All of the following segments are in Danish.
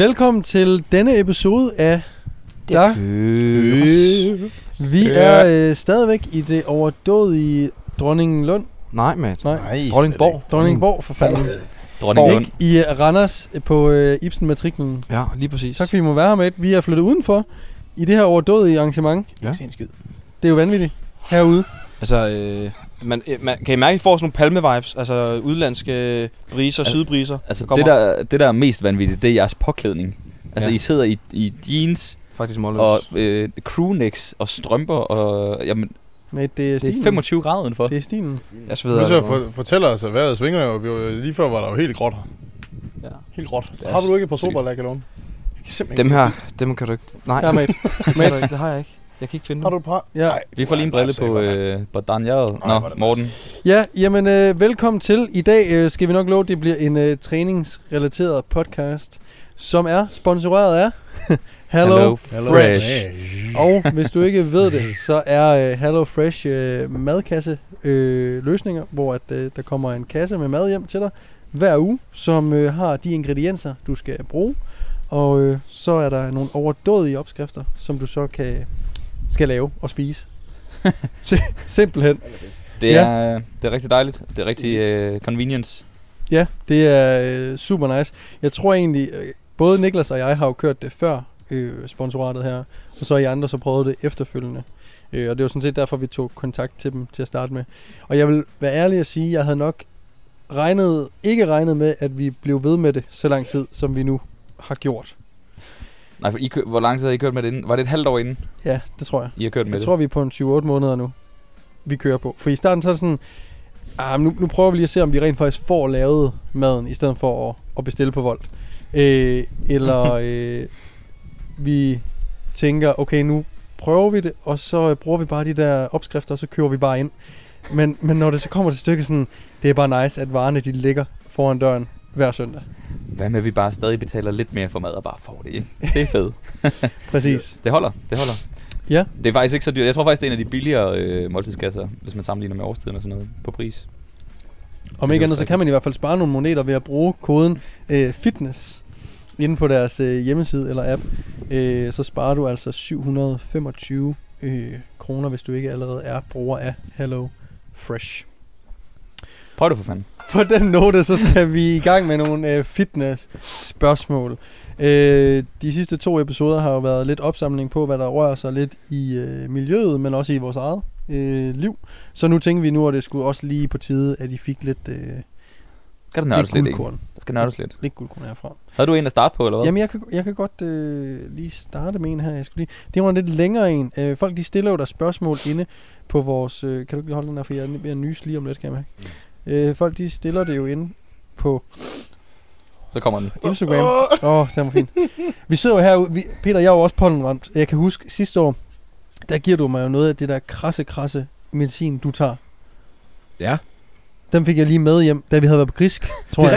Velkommen til denne episode af Der Køres. Vi er stadigvæk i det overdådige Dronninglund. Nej, Matt. Nej, Dronningborg. Dronningborg, for fanden. Dronninglund. I Randers på Ibsen-matriklen. Ja, lige præcis. Tak fordi I må være her, Matt. Vi er flyttet udenfor i det her overdådige arrangement. Ja. Det er jo vanvittigt herude. Altså, man kan I mærke, at I får sådan nogle palme-vibes? Altså udlandske briser, sydbriser. Altså det der er mest vanvittigt, det er jeres påklædning. Altså I sidder i jeans og crewnecks og strømper og jamen, mate, det er 25 grader udenfor. Det er stilen. Jeg sveder. Du fortæller os, at vejret svinger jo. Lige før var der jo helt gråt her. Ja. Helt gråt. Har du ikke et par sober, der kan låne? Dem kan du ikke. Nej. Ja, mate. Det har jeg ikke. Jeg kan ikke finde dem. Har du et par? Ja. Nej, vi får lige en brille på Daniel og Morten. Ja, jamen velkommen til. I dag skal vi nok love, at det bliver en træningsrelateret podcast, som er sponsoreret af HelloFresh. Og hvis du ikke ved det, så er HelloFresh madkasse løsninger, hvor at, der kommer en kasse med mad hjem til dig hver uge, som har de ingredienser, du skal bruge. Og så er der nogle overdådige opskrifter, som du så skal lave og spise. Simpelthen. Det er rigtig dejligt. Det er rigtig convenience. Ja, det er super nice. Jeg tror egentlig, både Niklas og jeg har jo kørt det før sponsoratet her, og så I andre så prøvede det efterfølgende. Og det var sådan set derfor, vi tog kontakt til dem til at starte med. Og jeg vil være ærlig at sige, at jeg havde nok ikke regnet med, at vi blev ved med det så lang tid, som vi nu har gjort. Nej, for hvor lang tid har I kørt med det inden? Var det et halvt år inden? Ja, det tror jeg. I har kørt med det? Jeg tror, vi er på en 7-8 måneder nu, vi kører på. For i starten så er det sådan, nu prøver vi lige at se, om vi rent faktisk får lavet maden, i stedet for at bestille på Wolt. Eller vi tænker, okay, nu prøver vi det, og så bruger vi bare de der opskrifter, og så kører vi bare ind. Men når det så kommer til stykket sådan, det er bare nice, at varerne de ligger foran døren hver søndag. Hvad med, at vi bare stadig betaler lidt mere for mad og bare får det ind? Det er fedt. Præcis. Det holder. Ja. Det er faktisk ikke så dyrt. Jeg tror faktisk, det er en af de billigere måltidskasser, hvis man sammenligner med Årsteden og sådan noget, på pris. Om ikke andet, så kan man i hvert fald spare nogle moneter ved at bruge koden FITNESS inde på deres hjemmeside eller app. Så sparer du altså 725 kroner, hvis du ikke allerede er bruger af HelloFresh. Prøv det for fanden. På den note, så skal vi i gang med nogle fitness-spørgsmål. De sidste 2 episoder har jo været lidt opsamling på, hvad der rører sig lidt i miljøet, men også i vores eget liv. Så nu tænker vi nu, at det skulle også lige på tide, at I fik lidt guldkorn. Der skal nørdes lidt. Lidt guldkorn herfra. Havde du en at starte på, eller hvad? Jamen, jeg kan godt lige starte med en her. Det var en lidt længere en. Folk, de stiller jo der spørgsmål inde på vores... kan du ikke holde den her, for jeg er ved at nyse lige om lidt, kan jeg mærke. Folk de stiller det jo inde på så kommer den. Instagram. Den var fint. Vi sidder jo herude. Peter, jeg er jo også pollenramt. Jeg kan huske sidste år, der giver du mig jo noget af det der krasse medicin, du tager. Ja. Den fik jeg lige med hjem, da vi havde været på Grisk, tror jeg. Det er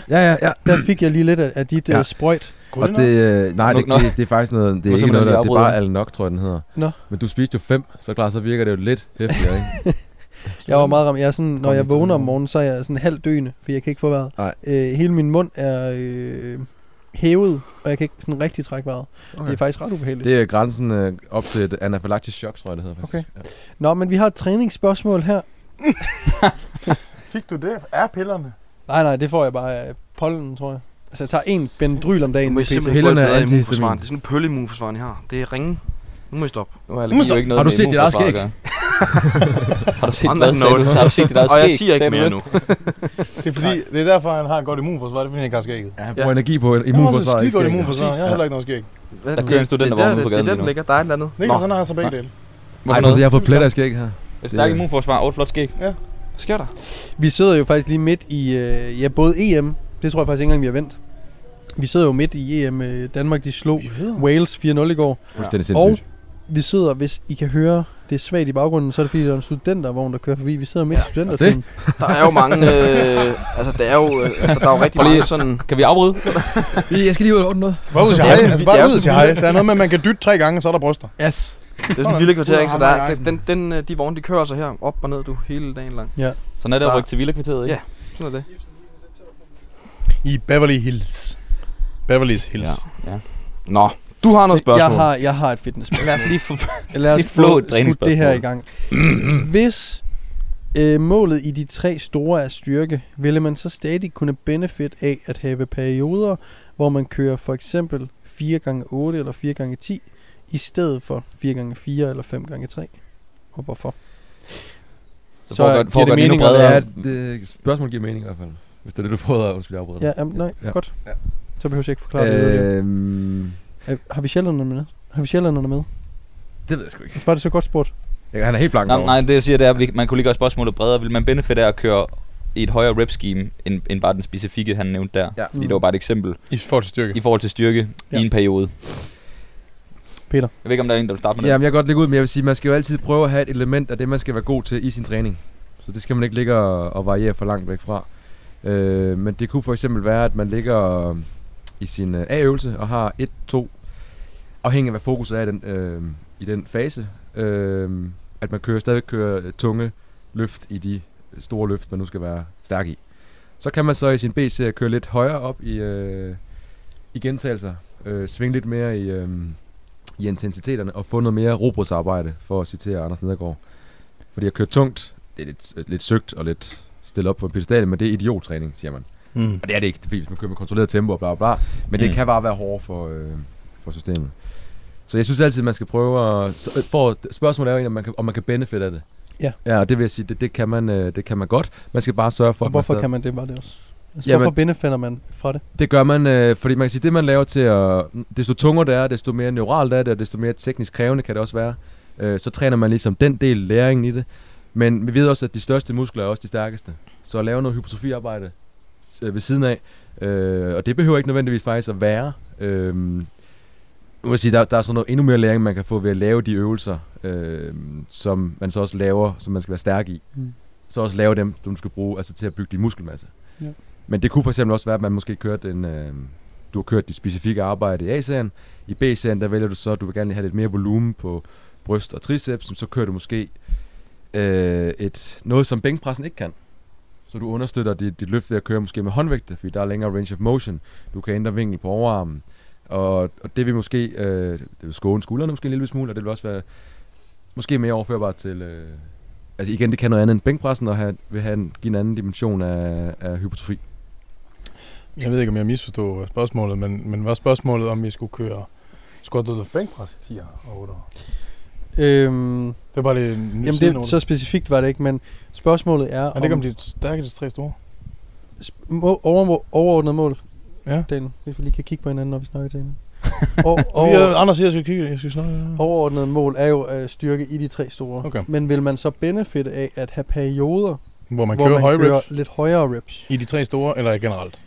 rigtigt. Ja. Der fik jeg lige lidt af dit sprøjt. Og det, nej, det er faktisk noget, det er ikke noget, det er bare Alnok, tror jeg, den hedder. Nå. Men du spiste jo 5, så klart, så virker det jo lidt hæftigere, ikke? Jeg var meget ramt. Jeg er sådan, når jeg vågner om morgenen, så er jeg sådan halvdøende, for jeg kan ikke få vejret. Hele min mund er hævet, og jeg kan ikke sådan rigtig trække vejret. Okay. Det er faktisk ret ubehageligt. Det er grænsen op til et anafylaktisk chok, tror jeg det hedder faktisk. Okay. Ja. Nå, men vi har et træningsspørgsmål her. Fik du det? Er pillerne? Nej, det får jeg bare af pollen, tror jeg. Altså, jeg tager 1 Benadryl om dagen. Pillerne er antihistamin. Det er sådan en pølleimmunforsvar, I har. Det er ringe. Nu må I stoppe. Har du set dit eget skæg? Har du set dit eget skæg? Og jeg siger ikke mere nu. Det er derfor, han har et godt immunforsvar. Det er fordi, han ikke har skægget. Ja, han bruger energi på immunforsvar. Han har også et immunforsvar. Jeg har heller ikke noget skæg. Der kører en student, der var på gaden. Det er den ligger. Der er et eller andet. Niklas, han har så begge dele. Jeg har fået pletter i skæg her. Et stærkt immunforsvar og et flot skæg. Ja. Hvad sker der? Vi sidder jo faktisk lige midt i, både EM. Det tror jeg faktisk ikke engang, vi har vendt. Vi sidder jo midt i EM. Danmark, de slog Wales 4-0 i går. Og vi sidder, hvis I kan høre, det er svagt i baggrunden, så er det fordi, der er en studentervogn, der kører forbi. Vi sidder midt i studentertiden. Der er jo mange, der er jo rigtig mange sådan... Kan vi afbryde? Jeg skal lige ud og ordne noget. Bare ud til hej. Der er noget med, man kan dytte 3 gange, og så er der bryster. Yes. Det er sådan en vilde kvarter, ikke? Så der er, de vogne, de kører sig her op og ned, hele dagen lang. Ja. Sådan er det at rykke til vilde kvarteret, ikke? Ja, sådan er det. I Beverly Hills. Beverly's Hills. Ja. Nå, du har noget spørgsmål. Jeg har et fitnessspørgsmål. Lad os lige få det her i gang. Hvis målet i de tre store er styrke, ville man så stadig kunne benefit af at have perioder, hvor man kører for eksempel 4x8 eller 4x10 i stedet for 4x4 eller 5x3? Og hvorfor? Så for at gøre det endnu bredere. Spørgsmålet giver mening i hvert fald. Hvis det er det, du prøver at afbryde dig. Ja, nej, ja. Godt. Ja. Så behøver jeg ikke forklare det. Har vi sjælderne med? Det ved jeg sgu ikke. Altså, var det så godt spurgt? Han er helt blank over. Nej, det jeg siger, det er, at man kunne lige gøre spørgsmålet bredere. Vil man benefitte af at køre i et højere rep-scheme, end bare den specifikke, han nævnte der? Ja. Fordi det var bare et eksempel. I forhold til styrke. Ja. I en periode. Peter. Jeg ved ikke, om der er en, der vil starte med det. Jamen, jeg kan godt lægge ud, men jeg vil sige, man skal jo altid prøve at have et element af det, man skal være god til i sin træning. Så det skal man ikke ligge og variere for langt væk fra. Men det kunne for eksempel være, at man ligger i sin A-øvelse og har 1-2, afhængig af hvad fokuset er i den fase, at man stadigvæk kører tunge løft i de store løft, man nu skal være stærk i. Så kan man så i sin B-serie køre lidt højere op i gentagelser, svinge lidt mere i intensiteterne og få noget mere robotsarbejde, for at citere Anders Nedergaard. Fordi at køre tungt, det er lidt søgt og lidt stille op på en pedestal, men det er idiottræning, siger man. Og det er det ikke, fordi hvis man kører med kontrolleret tempo og bla bla bla, men det kan bare være hårdt for systemet. Så jeg synes altid, man skal prøve spørgsmålet er jo, om man kan benefit af det. Ja. Ja, og det vil jeg sige, det kan man, det kan man godt. Man skal bare sørge for, hvorfor kan man det bare det også? Altså, ja, hvorfor benefitter man fra det? Det gør man, fordi man kan sige, det man laver til at... Desto tungere det er, desto mere neuralt er det, og desto mere teknisk krævende kan det også være. Så træner man ligesom den del læringen i det. Men vi ved også, at de største muskler er også de stærkeste. Så at lave noget hypertrofiarbejde ved siden af, og det behøver ikke nødvendigvis faktisk at være. Nu vil jeg sige, der er sådan noget endnu mere læring, man kan få ved at lave de øvelser, som man så også laver, som man skal være stærk i. Så også lave dem, som du skal bruge altså til at bygge din muskelmasse. Ja. Men det kunne for eksempel også være, at man måske kørte du har kørt dit specifikke arbejde i A-serien. I B-serien, der vælger du så, at du vil gerne have lidt mere volumen på bryst og triceps, så kører du måske noget, som bænkpressen ikke kan. Så du understøtter dit løft ved at køre måske med håndvægte, fordi der er længere range of motion. Du kan ændre vinkel på overarmen. Og det vil måske skåne skuldrene måske en lille smule, og det vil også være måske mere overførbart til... altså igen, det kan noget andet end bænkpressen, og give en anden dimension af hypertrofi. Jeg ved ikke, om jeg misforstod spørgsmålet, men var spørgsmålet, om vi skulle køre squat, deadlift, bænkpres i 10'er og 8'er? Det var det en ny sidenote. Så specifikt var det ikke, men spørgsmålet er... Er det ikke om de stærke, de tre store? Overordnet mål. Ja. Daniel, hvis vi lige kan kigge på hinanden, når vi snakker til hinanden. Anders siger, at jeg skal kigge. Jeg skal snakke. Overordnet mål er jo styrke i de tre store. Okay. Men vil man så benefitte af at have perioder, hvor man kører rips, lidt højere reps? I de tre store, eller generelt?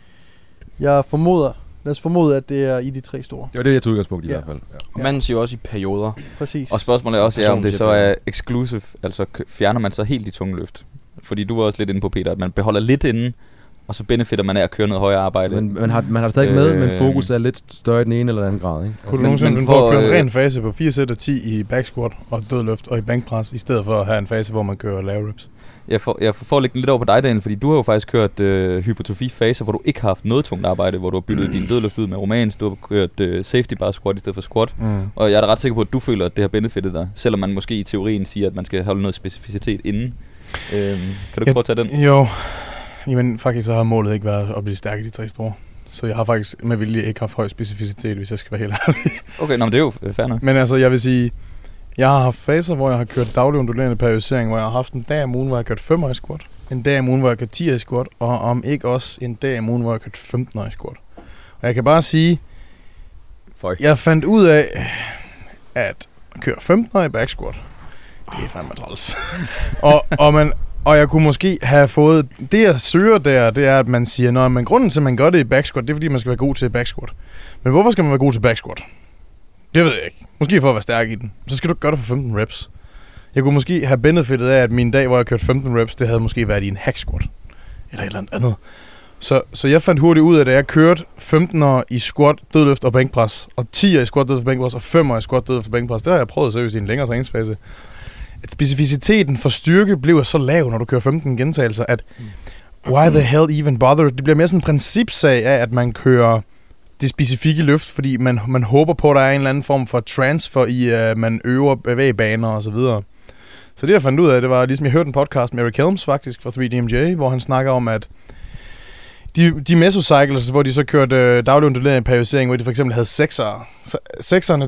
Jeg formoder. Lad os formode, at det er i de tre store. Det var det, jeg tog udgangspunkt i hvert fald. Ja. Og manden siger også i perioder. Præcis. Og spørgsmålet også er, om det så er exclusive. Altså fjerner man så helt de tunge løft? Fordi du var også lidt inde på, Peter, at man beholder lidt inden, og så benefitter man af at køre noget højere arbejde. Man har stadig med, men fokus er lidt større i den ene eller den anden grad, ikke? Kunne du nogensinde prøve at køre en ren fase på 4 sæt og 10 i back squat og dødløft og i bankpres, i stedet for at have en fase, hvor man kører lave reps? Jeg får lægge den lidt over på dig, Daniel, fordi du har jo faktisk kørt hypertrofi-faser, hvor du ikke har haft noget tungt arbejde, hvor du har byttet din dødløft ud med romansk, du har kørt safety bar squat i stedet for squat, og jeg er da ret sikker på, at du føler, at det har benefittet dig, selvom man måske i teorien siger, at man skal have noget specificitet inden. Kan du prøve at tage den? Jo. Jamen faktisk så har målet ikke været at blive stærk i de tre store. Så jeg har faktisk med vilje ikke haft høj specificitet, hvis jeg skal være helt ærlig. Okay, men det er jo fair nok. Men altså jeg vil sige, jeg har haft faser, hvor jeg har kørt daglig undulerende periodisering, hvor jeg har haft en dag om ugen, hvor jeg har kørt 5'er i squat, en dag om ugen, hvor jeg har kørt 10'er i squat, og om ikke også en dag om ugen, hvor jeg har kørt 15'er i squat. Og jeg kan bare sige, jeg fandt ud af, at køre 15'er i back squat, det er fandme træls. Og jeg kunne måske have fået... Det, jeg søger der, det er, at man siger, nå, men grunden til, at man gør det i backsquat, det er, fordi man skal være god til backsquat. Men hvorfor skal man være god til backsquat? Det ved jeg ikke. Måske for at være stærk i den. Så skal du gøre det for 15 reps. Jeg kunne måske have benefittet af, at min dag, hvor jeg kørte 15 reps, det havde måske været i en hack squat. Eller et eller andet. Så jeg fandt hurtigt ud af, at jeg kørte 15'er i squat, dødløft og bænkpres, og 10'er i squat, dødløft og bænkpres, og 5'er i squat, dødløft og bænkpres. Det har jeg prøvet seriøst i en længere træningsfase. At specificiteten for styrke bliver så lav, når du kører 15 gentagelser, at why the hell even bother? Det bliver mere sådan en principsag af, at man kører det specifikke løft, fordi man håber på, at der er en eller anden form for transfer i, at man øver bevægbaner og så videre. Så det, jeg fandt ud af, det var, ligesom jeg hørte en podcast med Eric Helms faktisk fra 3DMJ, hvor han snakker om, at de mesocycles, hvor de så kørte daglig undulering periodisering, hvor de for eksempel havde 6'ere. Så 6'erne,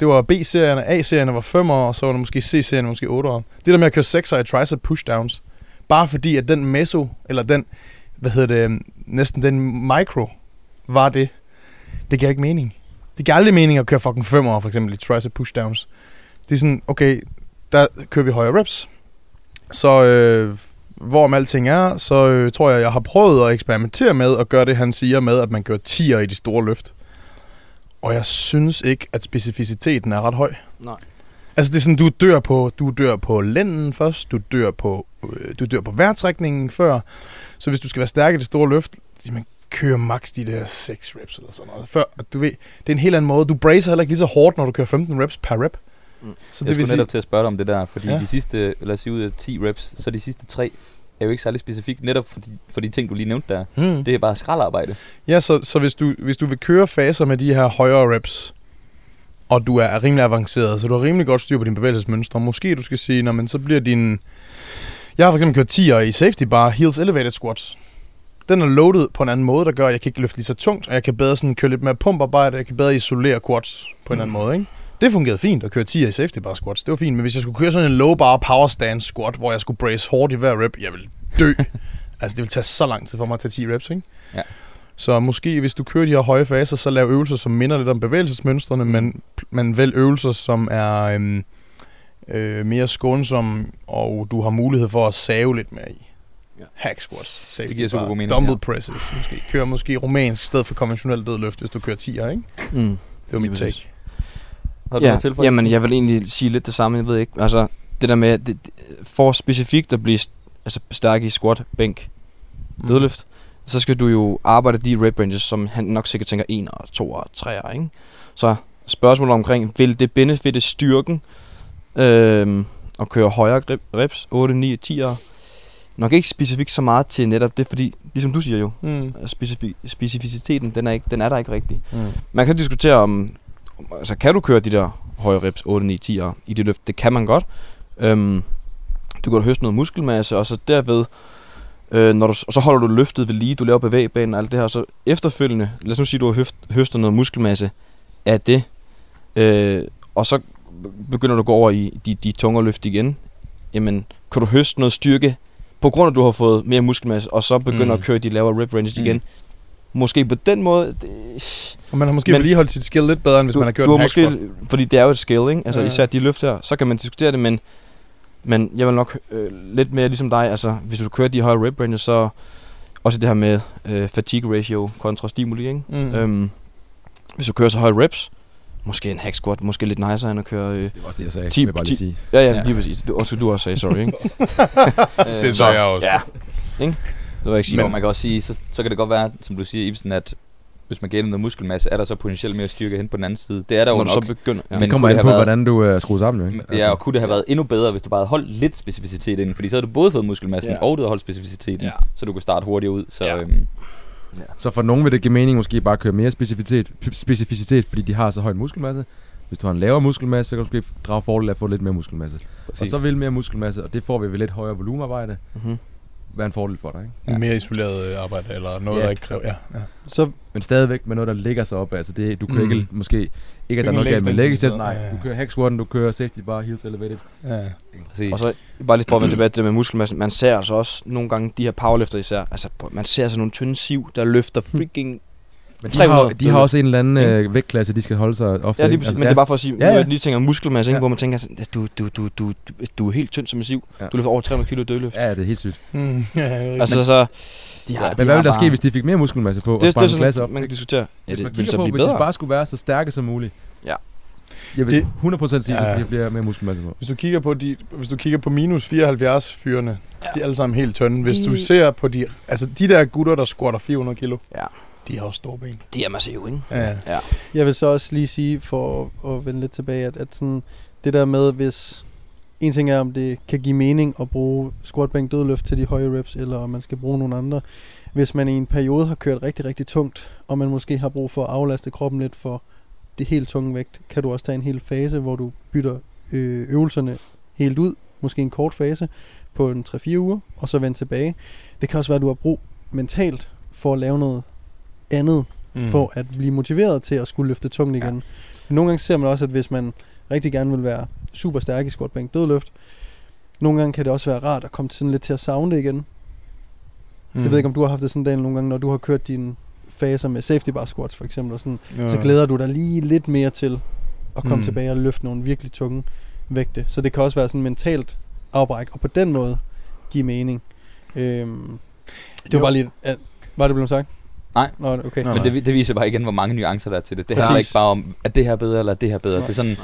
det var B-serierne, A-serierne var 5'ere, og så var der måske C-serierne, måske 8'ere. Det der med at køre 6'ere i tricep pushdowns, bare fordi at den meso, eller den, næsten den micro, var det. Det gav ikke mening. Det gav aldrig mening at køre fucking 5'ere, for eksempel i tricep pushdowns. Det er sådan, okay, der kører vi højere reps, så... hvorom alting er, så tror jeg har prøvet at eksperimentere med at gøre det, han siger med, at man gør 10'er i de store løft. Og jeg synes ikke, at specificiteten er ret høj. Nej. Altså det er sådan, du dør på lænden først, du dør på vejrtrækningen før. Så hvis du skal være stærk i det store løft, man kører max de der 6 reps eller sådan noget. Før, du ved, det er en helt anden måde. Du bracer heller ikke lige så hårdt, når du kører 15 reps per rep. Mm. Så jeg skulle netop til at spørge dig om det der, fordi ja. De sidste, lad os sige ud af 10 reps, så de sidste 3 er jo ikke særlig specifikt netop for de ting, du lige nævnte der. Mm. Det er bare skraldarbejde. Ja, så hvis du vil køre faser med de her højere reps, og du er rimelig avanceret, så du har rimelig godt styr på dine bevægelsesmønstre, måske du skal sige, men så bliver din... Jeg har for eksempel kørt 10'er i safety bar, heels elevated squats. Den er loaded på en anden måde, der gør, at jeg kan ikke løfte lige så tungt, og jeg kan bedre sådan køre lidt mere pumparbejde, jeg kan bedre isolere quads på en anden måde, ikke? Det fungerede fint at køre 10'er i safety bar squats. Det var fint, men hvis jeg skulle køre sådan en low bar power stance squat, hvor jeg skulle brace hårdt i hver rep, jeg ville dø. Altså det ville tage så lang tid for mig at tage 10 reps, ikke? Ja. Så måske hvis du kører de her høje faser, så lav øvelser, som minder lidt om bevægelsesmønstrene, men vælg øvelser, som er mere skånsomme, og du har mulighed for at save lidt mere i. Ja. Hack squats, safety bar, dumbbell presses måske. Kør måske rumænsk i stedet for konventionel dødløft, hvis du kører 10'er, ikke? Mm. Det var mit take. Ja, jamen jeg vil egentlig sige lidt det samme, jeg ved ikke. Altså det der med for specifikt at blive altså stærk i squat, bænk, dødløft, så skal du jo arbejde de rep ranges, som han nok sikkert tænker 1 og 2 og 3, ikke? Så spørgsmålet omkring, vil det benefitte styrken at køre højere reps, 8, 9, 10'er? Nok ikke specifikt så meget til netop det, fordi ligesom du siger jo, specificiteten, den er der ikke rigtig. Man kan diskutere om altså kan du køre de der høje reps 8, 9, 10'er i det løft? Det kan man godt. Du kan høste noget muskelmasse, og så derved, når du, og så holder du løftet ved lige, du laver bevægbanen og alt det her, så efterfølgende, lad os nu sige, du har høstet noget muskelmasse af det, og så begynder du at gå over i de tungere løft igen. Jamen, kan du høste noget styrke, på grund af, at du har fået mere muskelmasse, og så begynder at køre de lavere rep ranges igen. Måske på den måde... Det, og man har måske vedligeholdt sit skill lidt bedre, end hvis man har kørt en hacksport. Fordi det er jo et skill, ikke? Altså især de løft her, så kan man diskutere det, men jeg vil nok lidt mere ligesom dig, altså hvis du kører de høje rep ranges, så også det her med fatigue ratio kontra stimuli, ikke? Hvis du kører så høje reps, måske en hack squat, måske lidt nicer end at køre... det var også det, jeg sagde, jeg vil bare lige sige. Ja, lige præcis. Du også sagde, sorry, ikke? Det sagde jeg også. Ja, ikke? Men man kan også sige, så kan det godt være, som du siger, Ibsen, at hvis man gælder noget muskelmasse, er der så potentielt mere styrke hen på den anden side. Det er der jo nok. Så begynder, ja. Det kommer an på, hvordan du skruer sammen. Ikke? Altså. Ja, og kunne det have været endnu bedre, hvis du bare holdt lidt specificitet inden, fordi så havde du både fået muskelmassen og du havde holdt specificiteten, så du kunne starte hurtigere ud. Så, så for nogen vil det give mening måske bare køre mere specificitet, fordi de har så høj muskelmasse. Hvis du har en lavere muskelmasse, så kan du måske drage fordel af at få lidt mere muskelmasse. Præcis. Og så vil mere muskelmasse, og det får vi ved lidt højere volumearbejde. Mm-hmm. Være en fordel for dig, ikke? Ja. Mere isoleret arbejde, eller noget, der ikke kræver, Så, men stadigvæk med noget, der ligger sig op, altså det, du kører ikke, måske, ikke at der er noget galt med læggestens, du kører hack squatten, du kører safety bar, heels elevated. Ja, præcis. Og så, bare lidt for at vende tilbage til det med muskelmassen, man ser altså også nogle gange, de her powerlifter især, altså man ser altså nogle tynde siv, der løfter freaking... Men de har også en eller anden vægtklasse, de skal holde sig ofte. Ja, lige præcis, altså, men det er bare for at sige, når jeg lige tænker muskelmasse, hvor man tænker, altså, du er helt tynd som en siv. Ja. Du løfter over 300 kilo dødløft. Ja, det er helt sygt. Altså så... Men hvad ville der ske, hvis de fik mere muskelmasse på og spare en klasse op? Man kan diskutere. Hvis man kigger på, hvis de bare skulle være så stærke som muligt. Ja. Jeg vil 100% sige, at det bliver mere muskelmasse på. Hvis du kigger på minus 74 fyrene, de er alle sammen helt tynde. Hvis du ser på de... Altså de der gutter, der squatter 400 kilo. Ja. De har også store ben. De er massive, ikke? Ja. Jeg vil så også lige sige, for at vende lidt tilbage, at sådan, det der med, hvis en ting er, om det kan give mening at bruge squat, bænk, dødløft til de høje reps, eller om man skal bruge nogle andre. hvis man i en periode har kørt rigtig, rigtig tungt, og man måske har brug for at aflaste kroppen lidt for det helt tunge vægt, kan du også tage en hel fase, hvor du bytter øvelserne helt ud, måske en kort fase, på en 3-4 uger, og så vende tilbage. Det kan også være, at du har brug mentalt for at lave noget andet, for at blive motiveret til at skulle løfte tungt igen. Ja. Nogle gange ser man også, at hvis man rigtig gerne vil være super stærk i squat, bænk, dødløft, nogle gange kan det også være rart at komme sådan lidt til at savne det igen. Jeg ved ikke, om du har haft det sådan en dag nogle gange, når du har kørt dine faser med safety bar squats for eksempel, og sådan, så glæder du dig lige lidt mere til at komme tilbage og løfte nogle virkelig tunge vægte. Så det kan også være sådan mentalt afbræk, og på den måde give mening. Det var bare lidt... Var det blevet sagt? Nej. Nå, okay. Men det viser bare igen, hvor mange nuancer der er til det. Det handler ikke bare om, at det her er bedre, eller at det her er bedre. Det er sådan...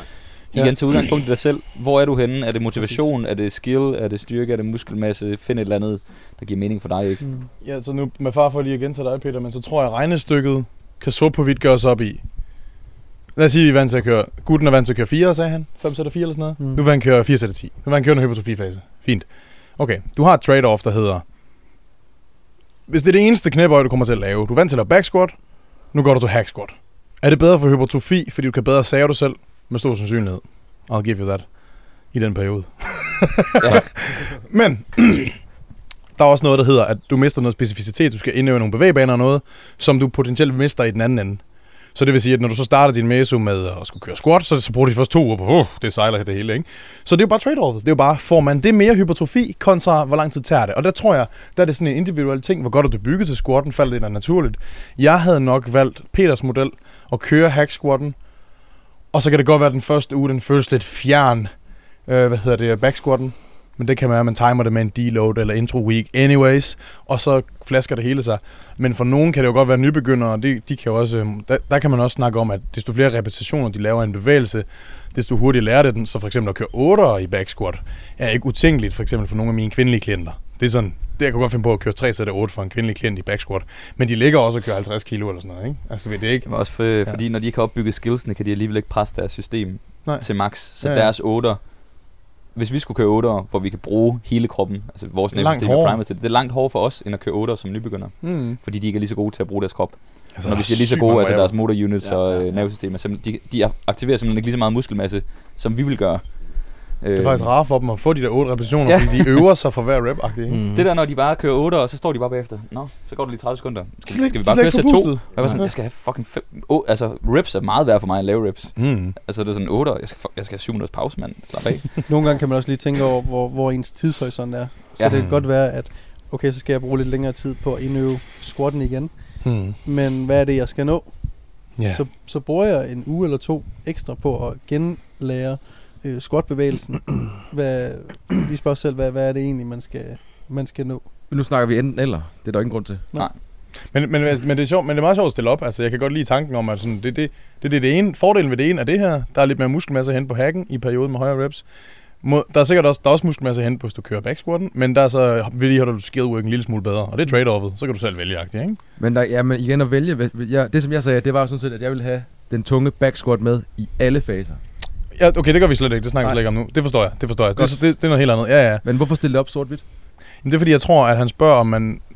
Igen til udgangspunktet dig selv. Hvor er du henne? Er det motivation? Er det skill? Er det styrke? Er det muskelmasse? Find et eller andet, der giver mening for dig, ikke? Ja, så nu med far for lige at gentage dig, Peter, men så tror jeg, at regnestykket kan sort på hvidt gøre os op i. Lad os sige, at vi er vant til at køre... Gutten er vant til at køre 4, sagde han. 5 sætter 4 eller sådan noget. Nu vil han køre 4 sætter 10. Nu vil han køre en hypertrofifase. Fint. Okay, du har et trade-off, der hedder... Hvis det er det eneste knæbøj, du kommer til at lave. Du er vant til at lave back squat. Nu går du til hack squat. Er det bedre for hypertrofi, fordi du kan bedre save dig selv? Med stor sandsynlighed. I'll give you that. I den periode. Men der er også noget, der hedder, at du mister noget specificitet. Du skal indøve nogle bevægbaner og noget, som du potentielt mister i den anden ende. Så det vil sige, at når du så starter din meso med at skulle køre squat, så bruger du de første 2 uger på, det sejler det hele, ikke? Så det er jo bare trade-offet. Det er jo bare, får man det mere hypertrofi kontra, hvor lang tid tager det? Og der tror jeg, der er det sådan en individuel ting, hvor godt du bygget til squatten, faldt det der naturligt. Jeg havde nok valgt Peters model at køre hack-squatten, og så kan det godt være, den første uge, den føles lidt fjern, backsquatten. Men det kan være, at man timer det med en deload eller intro week anyways, og så flasker det hele sig. Men for nogen kan det jo godt være nybegyndere, og de kan jo også, der kan man også snakke om, at desto flere repetitioner, de laver en bevægelse, desto hurtigere lærer det den. Så for eksempel at køre 8'er i backsquat er ikke utænkeligt, for eksempel for nogle af mine kvindelige klienter. Det er sådan, der kan jeg godt finde på at køre 3 sæt af 8 for en kvindelig klient i backsquat. Men de ligger også og kører 50 kilo eller sådan noget, ikke? Altså ved det ikke. Men også fordi når de ikke har opbygget skillsene, kan de alligevel ikke presse deres system til max. Så deres 8'er, hvis vi skulle køre 8'er, hvor vi kan bruge hele kroppen, altså vores nervesystem og primer til det, det er langt hårdere for os, end at køre 8'er som nybegynder. Fordi de ikke er lige så gode til at bruge deres krop. Altså, når vi siger lige så gode, altså deres motor units og nervesystem, de aktiverer simpelthen ikke lige så meget muskelmasse, som vi vil gøre. Det er faktisk rart for dem at få de der 8 repetitioner, fordi de øver sig for hver rep-agtigt. Det der, når de bare kører 8'er, og så står de bare bagefter. Nå, så går det lige 30 sekunder. Skal vi bare køre sæt 2? Jeg skal have fucking 5. Altså, reps er meget værd for mig at lave reps. Altså, det er sådan 8'er. Jeg skal have 7 minutters pause, mand. Slap af. Nogle gange kan man også lige tænke over, hvor ens tidshorisont er. Så det kan godt være, at okay, så skal jeg bruge lidt længere tid på at indøve squatten igen. Men hvad er det, jeg skal nå? Så bruger jeg en uge eller 2 ekstra på at genlære squat-bevægelsen. Vi spørger selv, hvad er det egentlig, man skal nå? Nu snakker vi enten eller. Det er der ingen grund til. Nej. Men det er sjovt, men det er meget sjovt at stille op. Altså, jeg kan godt lide tanken om, at sådan, det ene. Fordelen ved det ene er det her. Der er lidt mere muskelmasse hen på hacken i perioden med højere reps. Der er sikkert også, muskelmasse hen på, hvis du kører backsquatten, men der er så har du skidworken en lille smule bedre, og det er trade-offet. Så kan du selv vælge, ikke? Men men igen at vælge. Det som jeg sagde, det var sådan set, at jeg ville have den tunge backsquat med i alle faser. Ja, okay, det gør vi slet ikke. Det snakker vi slet ikke om nu. Det forstår jeg. Det er noget helt andet. Ja. Men hvorfor stille det op sort-hvidt? Det er fordi, jeg tror, at han spørger,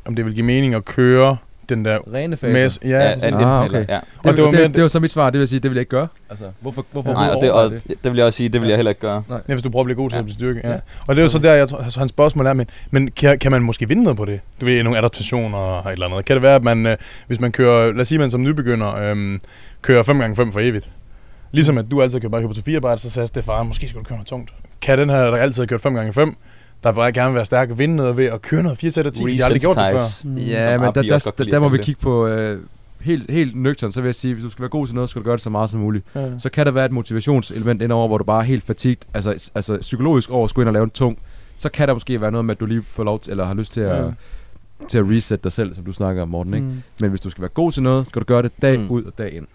om det vil give mening at køre den der... Rene fase. Ja. Det var så mit svar. Det vil sige, det vil jeg ikke gøre. Altså, hvorfor? Nej, det vil jeg også sige, det vil jeg heller ikke gøre. Nej. Ja, hvis du prøver at blive god til at blive styrke. Ja. Og det er jo så der, jeg tror, altså, hans spørgsmål er, men kan man måske vinde noget på det? Du ved, nogle adaptationer og et eller andet. Kan det være, at man, hvis man kører... Lad os sige, man som nybegynder kører 5x5 for evigt. Ligesom at du altid kan bare købe til 4 arbejde, så sagde Stefan, måske skulle du køre noget tungt. Kan den her, der altid har kørt 5x5, der bare gerne vil være stærk og vinde noget ved at køre noget 4-10, fordi jeg aldrig gjort det før. Ja, men der må vi kigge på helt nøgteren, så vil jeg sige, hvis du skal være god til noget, skal du gøre det så meget som muligt. Ja. Så kan der være et motivationselement indover, hvor du bare er helt fatigued, altså psykologisk over at skulle ind og lave en tung, så kan der måske være noget med, at du lige får lov til, eller har lyst til at resette dig selv, som du snakker om, Morten, ikke? Men hvis du skal være god til noget, skal du gøre det dag ud og dag ind.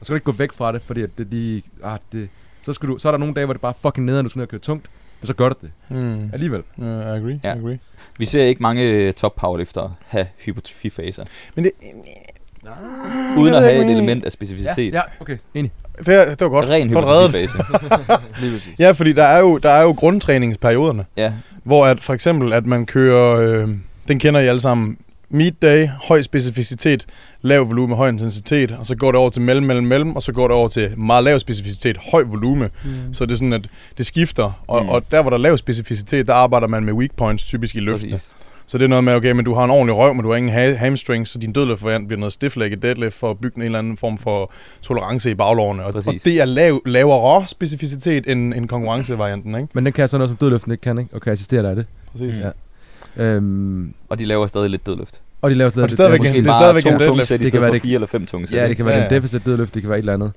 Og så skal du ikke gå væk fra det, fordi at det lige... Så er der nogle dage, hvor det bare fucking nederen, du skal ned og køre tungt, men så gør det det. Alligevel. I agree. Vi ser ikke mange top powerliftere have hypertrofifaser. Men det... Uden at have et element af specificitet. Ja, okay. Enig. Det var godt. Ren hypertrofifase. Ja, fordi der er jo grundtræningsperioderne. Ja. Hvor at for eksempel, at man kører... den kender I alle sammen. meat day, høj specificitet, lav volume, høj intensitet, og så går det over til mellem, og så går det over til meget lav specificitet, høj volume. Mm. Så det er sådan, at det skifter, og der hvor der er lav specificitet, der arbejder man med weak points typisk i løftene. Præcis. Så det er noget med, okay, men du har en ordentlig røv, men du har ingen hamstrings, så din dødløftvariant bliver noget stiff-leg i deadlift for at bygge en eller anden form for tolerance i baglårene. Og det er lavere specificitet end konkurrencevarianten, ikke? Men den kan så noget, som dødløften ikke kan, ikke? Og kan assistere dig i det. Præcis. Ja. Og de laver stadig lidt dødløft. Måske bare to tungsæt i stedet for 4 eller 5 tungsæt. Ja, det kan være en deficit dødløft, det kan være et eller andet.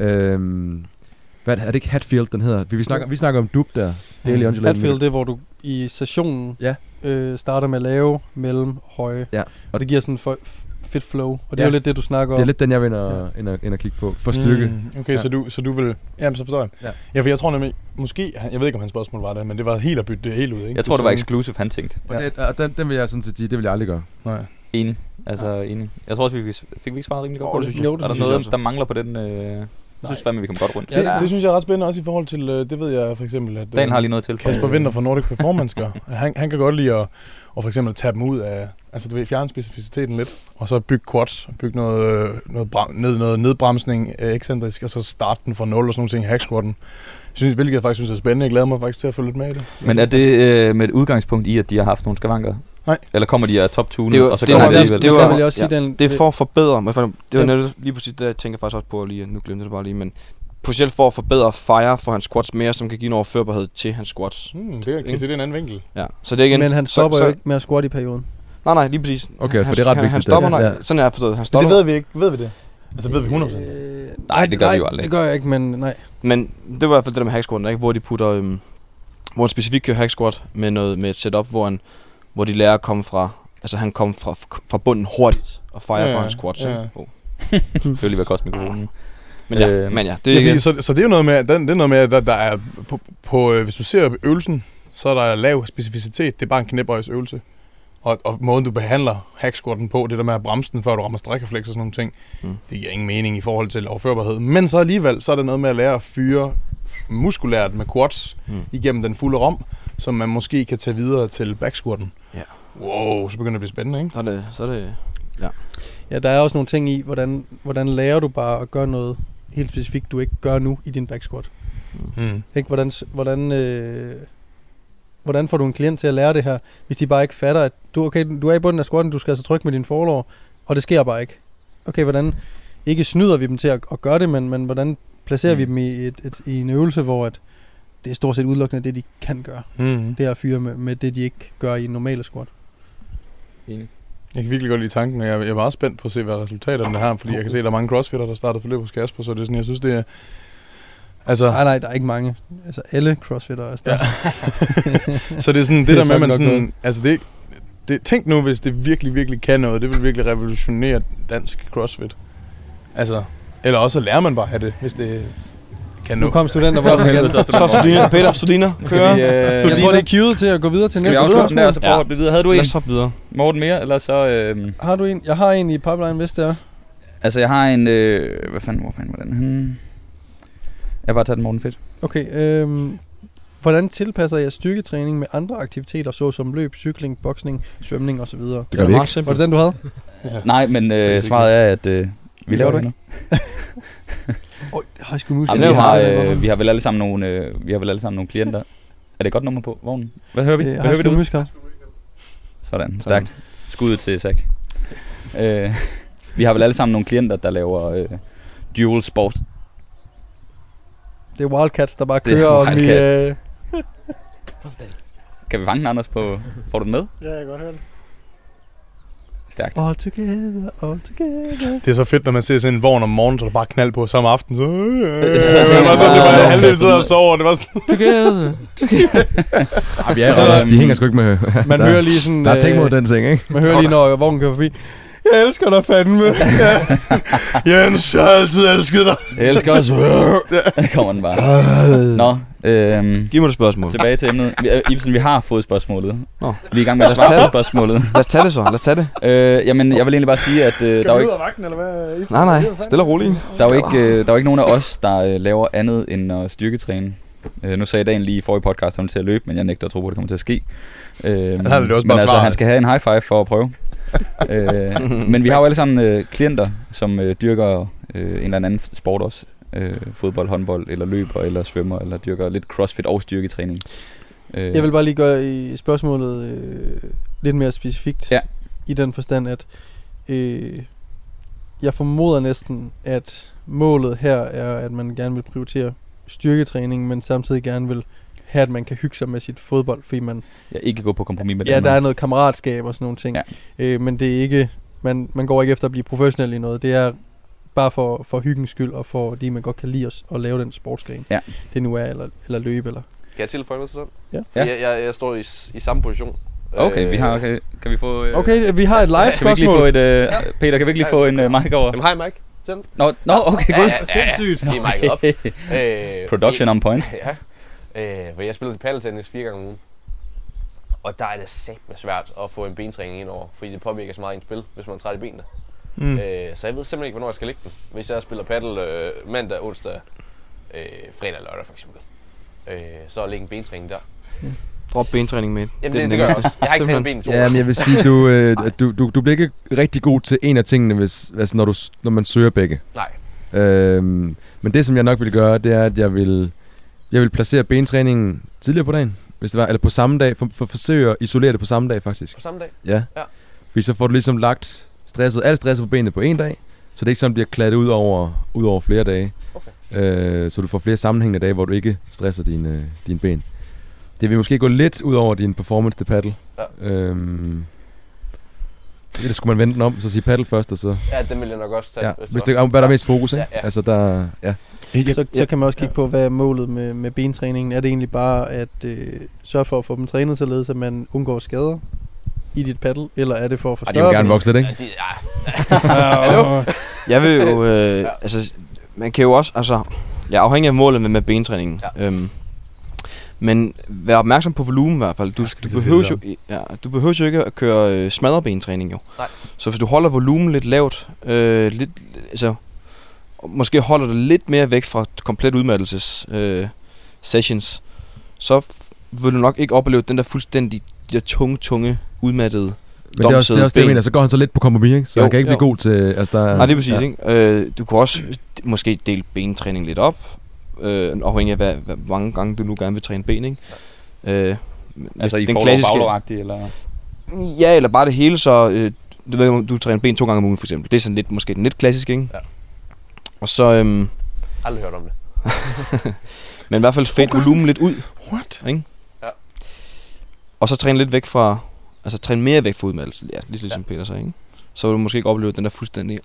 Ja. Hvad er det ikke Hatfield, den hedder? Vi snakker om dub der. Hatfield, det er, hvor du i sessionen starter med lave, mellem, høje. Ja. Og det giver sådan en fit flow. Og det er jo lidt det, du snakker om. Det er lidt den, jeg vil ind og kigge på. For styrke. Okay, så du vil... Jamen, så forstår jeg. Ja, for jeg tror nemlig... Måske... Jeg ved ikke, om hans spørgsmål var det, men det var helt at bytte det hele ud, ikke? Jeg tror, det var exclusive, han tænkte. Ja. Og den vil jeg sådan set sige, det vil jeg aldrig gøre. Nej. Enig. Jeg tror også, vi fik ikke svaret rimelig godt på det, synes jeg. Er der noget, der mangler på den... Jeg synes fandme, vi kommer godt rundt. Det synes jeg er ret spændende, også i forhold til, det ved jeg for eksempel, at Dan har lige noget til. Kasper Vinter fra Nordic Performance gør. Han kan godt lide at for eksempel tage dem ud af, altså du ved, fjerne specificiteten lidt, og så bygge quads, bygge noget nedbremsning ekscentrisk, og så starte den fra 0 og sådan nogle ting, hack squatten. Hvilket jeg faktisk synes er spændende, jeg glæder mig faktisk til at følge lidt med i det. Men er det med et udgangspunkt i, at de har haft nogle skavanker? Nej. Eller kommer de af top-tunet, og så kommer det alligevel? Det er for at forbedre. Det var netop lige præcis det, jeg tænker faktisk også på lige, nu glemte det bare lige, men potentielt for at forbedre fire for hans squats mere, som kan give en overførbarhed til hans squats. Det er en anden vinkel. Ja. Så det er ikke men han stopper jo ikke med at squat i perioden. Nej, lige præcis. Okay, for det er ret vigtigt. Han stopper, sådan er jeg forstået. Han stopper. Det ved vi ikke, ved vi det? Altså ved vi 100%? Nej, det gør vi jo aldrig. Det gør jeg ikke, men nej. Men det var i hvert fald det der med hack squatten, ikke? Hvor de putter, hvor en specifik kører hack squat med et setup, hvor de lærer at komme fra, altså han kom fra bunden hurtigt og fejrer fra hans squats. Ja. Det vil lige være kost mikrofonen. Men ja. Så det er jo noget med, at der er på hvis du ser øvelsen, så er der lav specificitet. Det er bare en knæbøjsøvelse. Og måden du behandler hacksquatten på, det der med at bremse den, før du rammer strækrefleks og sådan nogle ting, det giver ingen mening i forhold til overførbarhed. Men så alligevel, så er der noget med at lære at fyre muskulært med quads igennem den fulde rom, som man måske kan tage videre til backsquatten. Ja. Wow, så begynder det at blive spændende, ikke? Så er det ja. Ja, der er også nogle ting i, hvordan lærer du bare at gøre noget helt specifikt, du ikke gør nu i din backsquat. Ikke? Hvordan får du en klient til at lære det her, hvis de bare ikke fatter, at du er i bunden af squatten, du skal altså trykke med dine forlår, og det sker bare ikke. Okay, hvordan ikke snyder vi dem til at gøre det, men hvordan placerer vi dem i en øvelse, hvor at det er stort set udelukkende det, de kan gøre. Det er at fyre med det, de ikke gør i en normal squat. Enig. Jeg kan virkelig godt lide tanken, og jeg var også spændt på at se, hvad resultaterne har, fordi jeg kan se, at der er mange crossfitter, der starter forløb hos Kasper, så det er sådan, jeg synes, det er... Altså... Nej, der er ikke mange. Altså, alle crossfitter er startet. Ja. Så det er sådan, det der med, at man sådan... Altså, tænk nu, hvis det virkelig, virkelig kan noget. Det vil virkelig revolutionere dansk crossfit. Altså... Eller også lærer man bare af det, hvis det kan nå. Nu kom studenter på den. Så studiner, Peter, studiner, kører. Jeg tror, det er cue'et til at gå videre til næste spørgsmål. Og så prøve at blive videre. Havde du en? Lad os hoppe videre. Morten mere, eller så... Har du en? Jeg har en i pipeline, hvis det er. Altså, jeg har en... Hvor fanden var den? Jeg har bare taget den, Morten. Fedt. Okay, hvordan tilpasser jeg styrketræning med andre aktiviteter, såsom løb, cykling, boksning, svømning osv.? Det gør vi ikke. Var det den, du havde? Nej, men svaret er, at... Vi laver det ikke. Vi har vel alle sammen nogle klienter. Er det godt nummer på vognen? Hvad hører vi? Hvad hører vi du? Sådan, stærkt. Skuddet til Zach. Vi har vel alle sammen nogle klienter, der laver dual sport. Det er Wildcats, der bare kører om i... Kan vi fange den, Anders, på... Får du den med? Ja, jeg kan godt høre det. Stærkt. All together. Det er så fedt, når man ser sådan en vogn om morgenen, så der bare knald på samme aften. Så det var halvdelen tid og sover, det var sådan... Together. Ah, ja, de hænger sgu ikke med. Man hører lige sådan... Der er ting mod den ting, ikke? Man hører lige, når vognen kører forbi. Jeg elsker dig fandme. Jens, jeg har altid elsket dig. Jeg elsker også. Der kommer den bare. Nå. Giv mig et spørgsmål. Tilbage til emnet. Ibsen, vi har fået spørgsmålet. Nå. Vi er i gang med at svare på spørgsmålet. Lad os tage det så. Jamen, jeg vil egentlig bare sige, at... Skal der vi ud af vagten, eller hvad? Ibsen, nej. Stille og roligt. Der er ikke nogen af os, der laver andet end at styrketræne. Nu sagde Dan lige i forrige podcast, at han til at løbe, men jeg nægter at tro på, at det kommer til at ske. Han skal have en high five for at prøve. Men vi har jo alle sammen klienter, som dyrker en eller anden sport også. Fodbold, håndbold, eller løber, eller svømmer, eller dyrker lidt crossfit og styrketræning. Jeg vil bare lige gøre i spørgsmålet lidt mere specifikt. Ja. I den forstand, at jeg formoder næsten, at målet her er, at man gerne vil prioritere styrketræning, men samtidig gerne vil have, at man kan hygge sig med sit fodbold, fordi man... Ja, ikke gå på kompromis med det. Ja, der er noget kammeratskab og sådan nogle ting. Ja. Men det er ikke... Man går ikke efter at blive professionel i noget. Det er bare for hyggens skyld, og for fordi man godt kan lide at lave den sportsgren. Ja. Det nu er, eller løbe, eller... Kan jeg tilføje mig til sådan? Ja. Jeg står i samme position. Okay, vi har... Okay. Kan vi få... Okay, vi har et live spørgsmål. Peter, kan vi ikke lige få en mic over? Jamen, hej Mike. Nå, okay, godt. Sindssygt. Det er mic'et op. Production on point. Ja. For jeg spillede til paddeltennis 4 gange om ugen, og der er det satme svært at få en bentræning ind over, fordi det påvirker så meget ens spil, hvis man er træt i benene. Så jeg ved simpelthen ikke, hvornår jeg skal lægge den, hvis jeg spiller paddel mandag, onsdag, fredag, lørdag for eksempel. Så lægge en bentræning der. Mm. Drop bentræning med. Jamen det gør jeg også. Jeg har ikke trænet ben. Ja, men jeg vil sige, du bliver ikke rigtig god til en af tingene, hvis, altså når man søger begge. Nej. Men det, som jeg nok vil gøre, det er, at jeg vil placere bentræningen tidligere på dagen, hvis det var, eller på samme dag, for at forsøge at isolere det på samme dag faktisk. På samme dag? Ja. Fordi så får du ligesom lagt alt stresset på benene på en dag, så det ikke sådan bliver klattet ud over flere dage. Okay. Så du får flere sammenhængende dage, hvor du ikke stresser dine ben. Det vil måske gå lidt ud over din performance til paddle. Ja. Det skulle man vente om, så sige paddle først, og så... Ja, den vil jeg nok også tage. Ja. Hvis det er, hvad der er mest fokus, ikke? Ja. Altså, der... Ja. Så kan man også kigge på, hvad er målet med bentræningen. Er det egentlig bare at sørge for at få dem trænet således, at man undgår skader i dit paddle? Eller er det for at forstørre dem? De vil gerne vokse lidt, ikke? Ja. Jeg vil jo... altså, man kan jo også... Altså, jeg er afhængig af målet med bentræningen. Ja. Men vær opmærksom på volumen i hvert fald. Du behøver jo ikke at køre smadrebentræning jo. Nej. Så hvis du holder volumen lidt lavt, altså, måske holder du lidt mere væk fra komplet udmattelses sessions, så vil du nok ikke opleve den der fuldstændig tunge udmattede. Men det er også det, jeg mener. Så går han så lidt på kompromis, ikke? Så han kan ikke blive god til... Altså, der, nej, det er præcis, ikke? Du kan også måske dele bentræning lidt op, afhængig af hvor mange gange du nu gerne vil træne ben, ikke? Altså i forlov-baglovagtig, eller? Ja, eller bare det hele, så du træner ben 2 gange om ugen for eksempel. Det er sådan lidt, måske den lidt klassiske, ikke? Ja. Og så... Aldrig hørt om det. Men i hvert fald fedt volumen lidt ud. What? Ikke? Ja. Og så træne lidt væk fra... Altså træne mere væk fra udmattelse. Ja, lidt som Peter sagde, ikke? Så vil du måske ikke opleve den der fuldstændig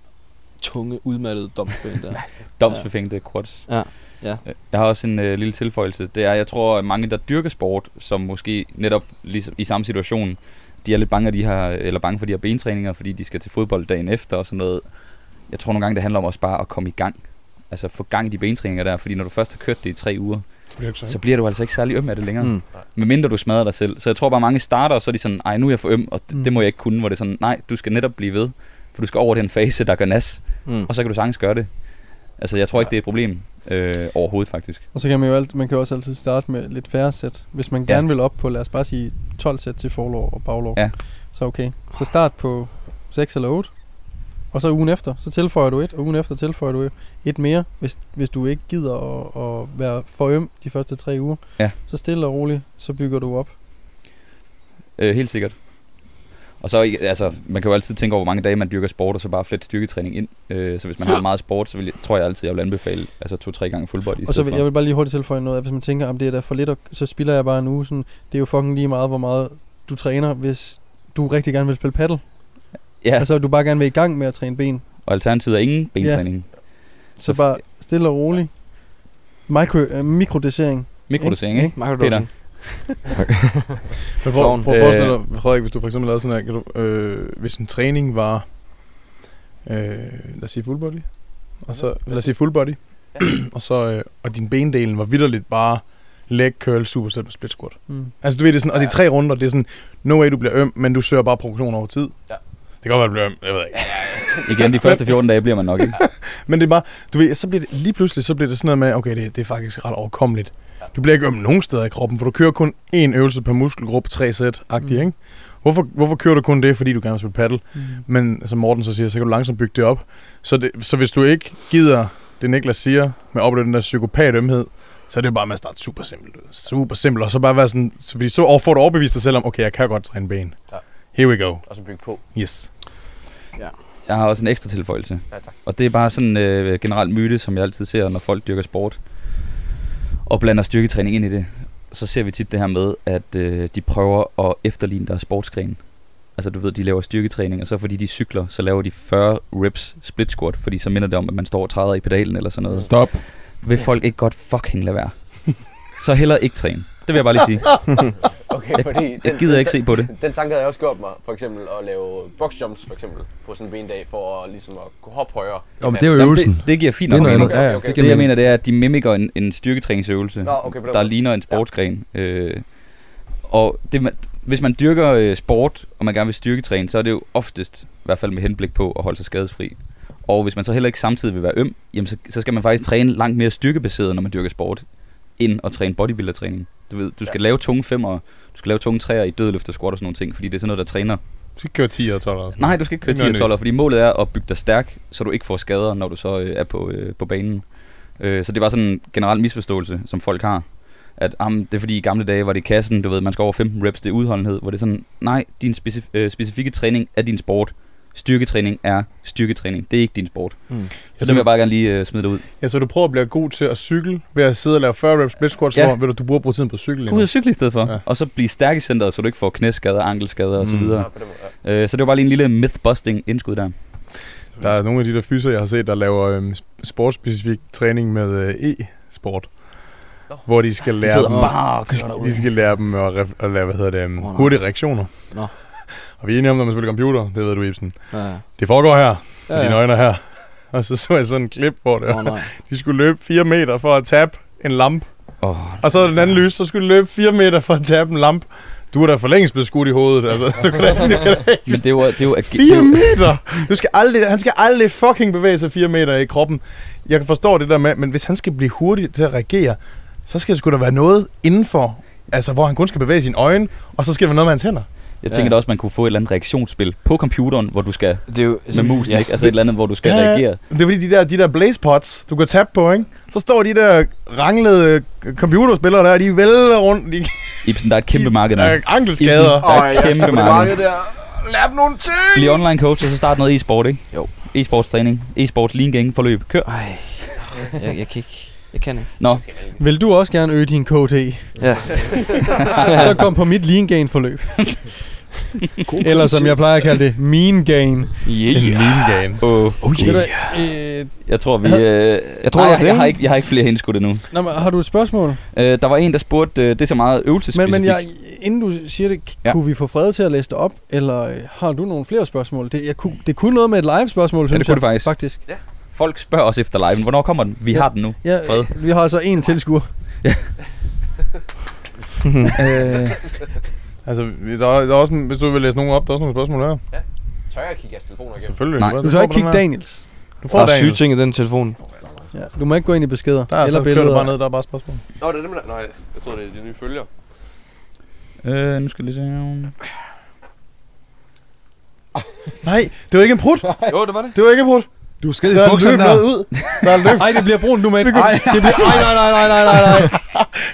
tunge, udmattede domsbefængte der. Domsbefængte quads. Ja. Ja. Jeg har også en lille tilføjelse. Det er, jeg tror, at mange, der dyrker sport, som måske netop ligesom i samme situation, de er lidt bange, bange for de her bentræninger, fordi de skal til fodbold dagen efter og sådan noget. Jeg tror nogle gange, det handler om også bare at komme i gang. Altså få gang i de bentræninger der, fordi når du først har kørt det i 3 uger, så bliver du altså ikke særlig øm af det længere. Medmindre du smadrer dig selv. Så jeg tror bare, mange starter, og så er de sådan, ej, nu er jeg for øm, og det må jeg ikke kunne. Hvor det er sådan, nej, du skal netop blive ved, for du skal over den fase, der gør nas, og så kan du sagtens gøre det. Altså, jeg tror ikke, det er et problem overhovedet, faktisk. Og så kan man jo man kan også altid starte med lidt færre sæt. Hvis man gerne vil op på, lad os bare sige, 12 sæt til forlår og baglår. Ja. Så okay. Så start på 6 eller 8. Og så ugen efter, så tilføjer du 1. Og ugen efter tilføjer du 1 mere. Hvis du ikke gider at være for øm de første 3 uger, så stille og roligt, så bygger du op. Helt sikkert. Og så, altså, man kan jo altid tænke over, hvor mange dage man dyrker sport, og så bare flette styrketræning ind. Så hvis man har meget sport, så tror jeg altid, jeg vil anbefale 2-3 gange full body i stedet og så for. Jeg vil bare lige hurtigt tilføje noget, at hvis man tænker, om det er da for lidt, så spiller jeg bare en uge. Sådan, det er jo fucking lige meget, hvor meget du træner, hvis du rigtig gerne vil spille paddle. Ja. Altså, du bare gerne vil i gang med at træne ben. Og alternativet er ingen bentræning. Ja. Så bare stille og roligt. Mikrodosering. Mikrodosering, ikke? Mikrodosering. Men prøv at forestille dig, Frederik, hvis du for eksempel lavede sådan her, kan du, hvis en træning var, lad os sige full body, og så, lad os sige full body, og så, og din bendelen var vitterligt bare leg curl, superset med split squat. Altså du ved det sådan, og de 3 runder, det er sådan, no way du bliver øm, men du søger bare progression over tid. Ja. Det kan godt være, at du bliver øm, jeg ved ikke. Igen, de første 14 dage bliver man nok ikke. Men det er bare, du ved, så bliver det lige pludselig, så bliver det sådan noget med, okay, det er faktisk ret overkommeligt. Du bliver ikke øm nogen steder i kroppen, for du kører kun én øvelse per muskelgruppe, 3 sæt-agtigt, ikke? Hvorfor kører du kun det, fordi du gerne vil spille paddle? Mm. Men som Morten så siger, så kan du langsomt bygge det op. Så hvis du ikke gider det, Niklas siger, med at opleve den der psykopat-ømhed, så er det jo bare med at starte super simpelt. Super simpelt, og så bare være sådan, fordi så får du overbevist dig selv om, okay, jeg kan godt træne ben. Ja. Here we go. Og så bygge på. Yes. Ja. Jeg har også en ekstra tilføjelse. Ja, tak. Og det er bare sådan en generelt myte, som jeg altid ser, når folk dyrker sport og blander styrketræning ind i det. Så ser vi tit det her med, at de prøver at efterligne deres sportsgren. Altså du ved, de laver styrketræning, og så fordi de cykler, så laver de 40 reps split squat, fordi så minder det om, at man står og træder i pedalen eller sådan noget. Stop. Vil folk ikke godt fucking lade være? Så heller ikke træne. Det vil jeg bare lige sige. Okay, fordi jeg gider ikke se på det. Den tanke havde jeg også gjort mig, for eksempel at lave boxjumps for eksempel på sådan en bendag for at, ligesom at kunne hoppe højere. Jamen, det er jo øvelsen. Det giver fint nok mening. Okay, okay. Det jeg mener, det er, at de mimikker en styrketræningsøvelse, der ligner en sportsgren. Ja. Og det, hvis man dyrker sport, og man gerne vil styrketræne, så er det jo oftest, i hvert fald med henblik på, at holde sig skadesfri. Og hvis man så heller ikke samtidig vil være øm, jamen så skal man faktisk træne langt mere styrkebaseret, når man dyrker sport, end at træne bodybuilder-træning. Du ved, du skal lave tunge femmer, du skal lave tunge træer i dødløft og squat og sådan nogle ting, fordi det er sådan noget, der træner. Du skal ikke køre 10 og 12. Nej, du skal ikke køre 10 og 12, fordi målet er at bygge dig stærk, så du ikke får skader, når du så er på banen. Så det var sådan en generel misforståelse, som folk har. At det er fordi i gamle dage var det kassen, du ved, man skal over 15 reps, det er udholdenhed, hvor det er sådan, nej, din specifikke træning er din sport. Styrketræning er styrketræning. Det er ikke din sport. Mm. Så det vil jeg bare gerne lige smide dig ud. Ja, så du prøver at blive god til at cykle ved at sidde og lave 40 reps split squats, hvor ved du bruger tiden på at cykle. Ud at cykle i stedet for. Ja. Og så blive stærk i centeret, så du ikke får knæskader, ankelskader og så videre. Ja. Så det var bare lige en lille mythbusting indskud der. Der er nogle af de der fyser, jeg har set, der laver sportsspecifik træning med e-sport. Hvor de skal lære dem at lave, hurtige reaktioner. Nå. Og vi er enige om, når man spiller computer, det ved du, Ibsen. Ja. Det foregår her, med dine øjne her. Og så jeg sådan en klip, hvor det de skulle løbe 4 meter for at tabe en lamp. Og så den anden lys, så skulle de løbe 4 meter for at tabe en lamp. Du er da for længst blevet skudt i hovedet, altså. Men det var 4 meter! Han skal aldrig fucking bevæge sig 4 meter i kroppen. Jeg kan forstå det der med, men hvis han skal blive hurtig til at reagere, så skal der være noget indenfor, altså hvor han kun skal bevæge sine øjne, og så skal der være noget med hans hænder. Jeg tænker da også, man kunne få et eller andet reaktionsspil på computeren, hvor du skal med musen, ikke? Altså et eller andet, hvor du skal reagere. Det er fordi de der blazepods, du kan tabe på, ikke? Så står de der ranglede computerspillere der, de vælder rundt. Ibsen, der er et kæmpe marked der. Ankelskader. Ibsen, der er et kæmpe marked der. Lab nogle ting! Bliv online coach, og så start noget e-sport, ikke? Jo. E-sports træning, e-sports lean gang forløb. Kør. Ej, jeg kan ikke. Jeg kan ikke. Nå. Vil du også gerne øge din KT? Ja. Så kom på mit lean gain forløb. Eller som jeg plejer at kalde det, mean gain. Yeah. Mean gain. Jeg tror vi jeg har ikke flere henskud endnu. Nå, men har du et spørgsmål? Der var en der spurgte det er så meget øvelsesspecifikt. Men jeg, inden du siger det, kunne vi få Frede til at læse det op, eller har du nogle flere spørgsmål? Det kunne noget med et live spørgsmål, synes jeg faktisk. Ja. Folk spørger os efter liven. Hvornår kommer den? Vi har den nu. Ja, Fred. Vi har altså en tilskuer. Ja. Altså, der er også, hvis du vil læse nogen op, der er også nogle spørgsmål der. Ja. Tør jeg kigge jeres telefoner igennem? Selvfølgelig. Nej. Du tør ikke kigge Daniels. Du får Daniels. Der er syge ting i den telefon. Ja. Du må ikke gå ind i beskeder. Der er, eller billeder. Der bare ned, der er bare spørgsmål. Nå, det er dem der. Nej, jeg tror, det er de nye følgere. Nu skal jeg lige se. Nej, det var ikke en prut. Jo, det var det. Det var ikke en prut. Du skal i bukserne der. Ud. Der er løb. Nej, det bliver brun nu, mand. Nej, nej.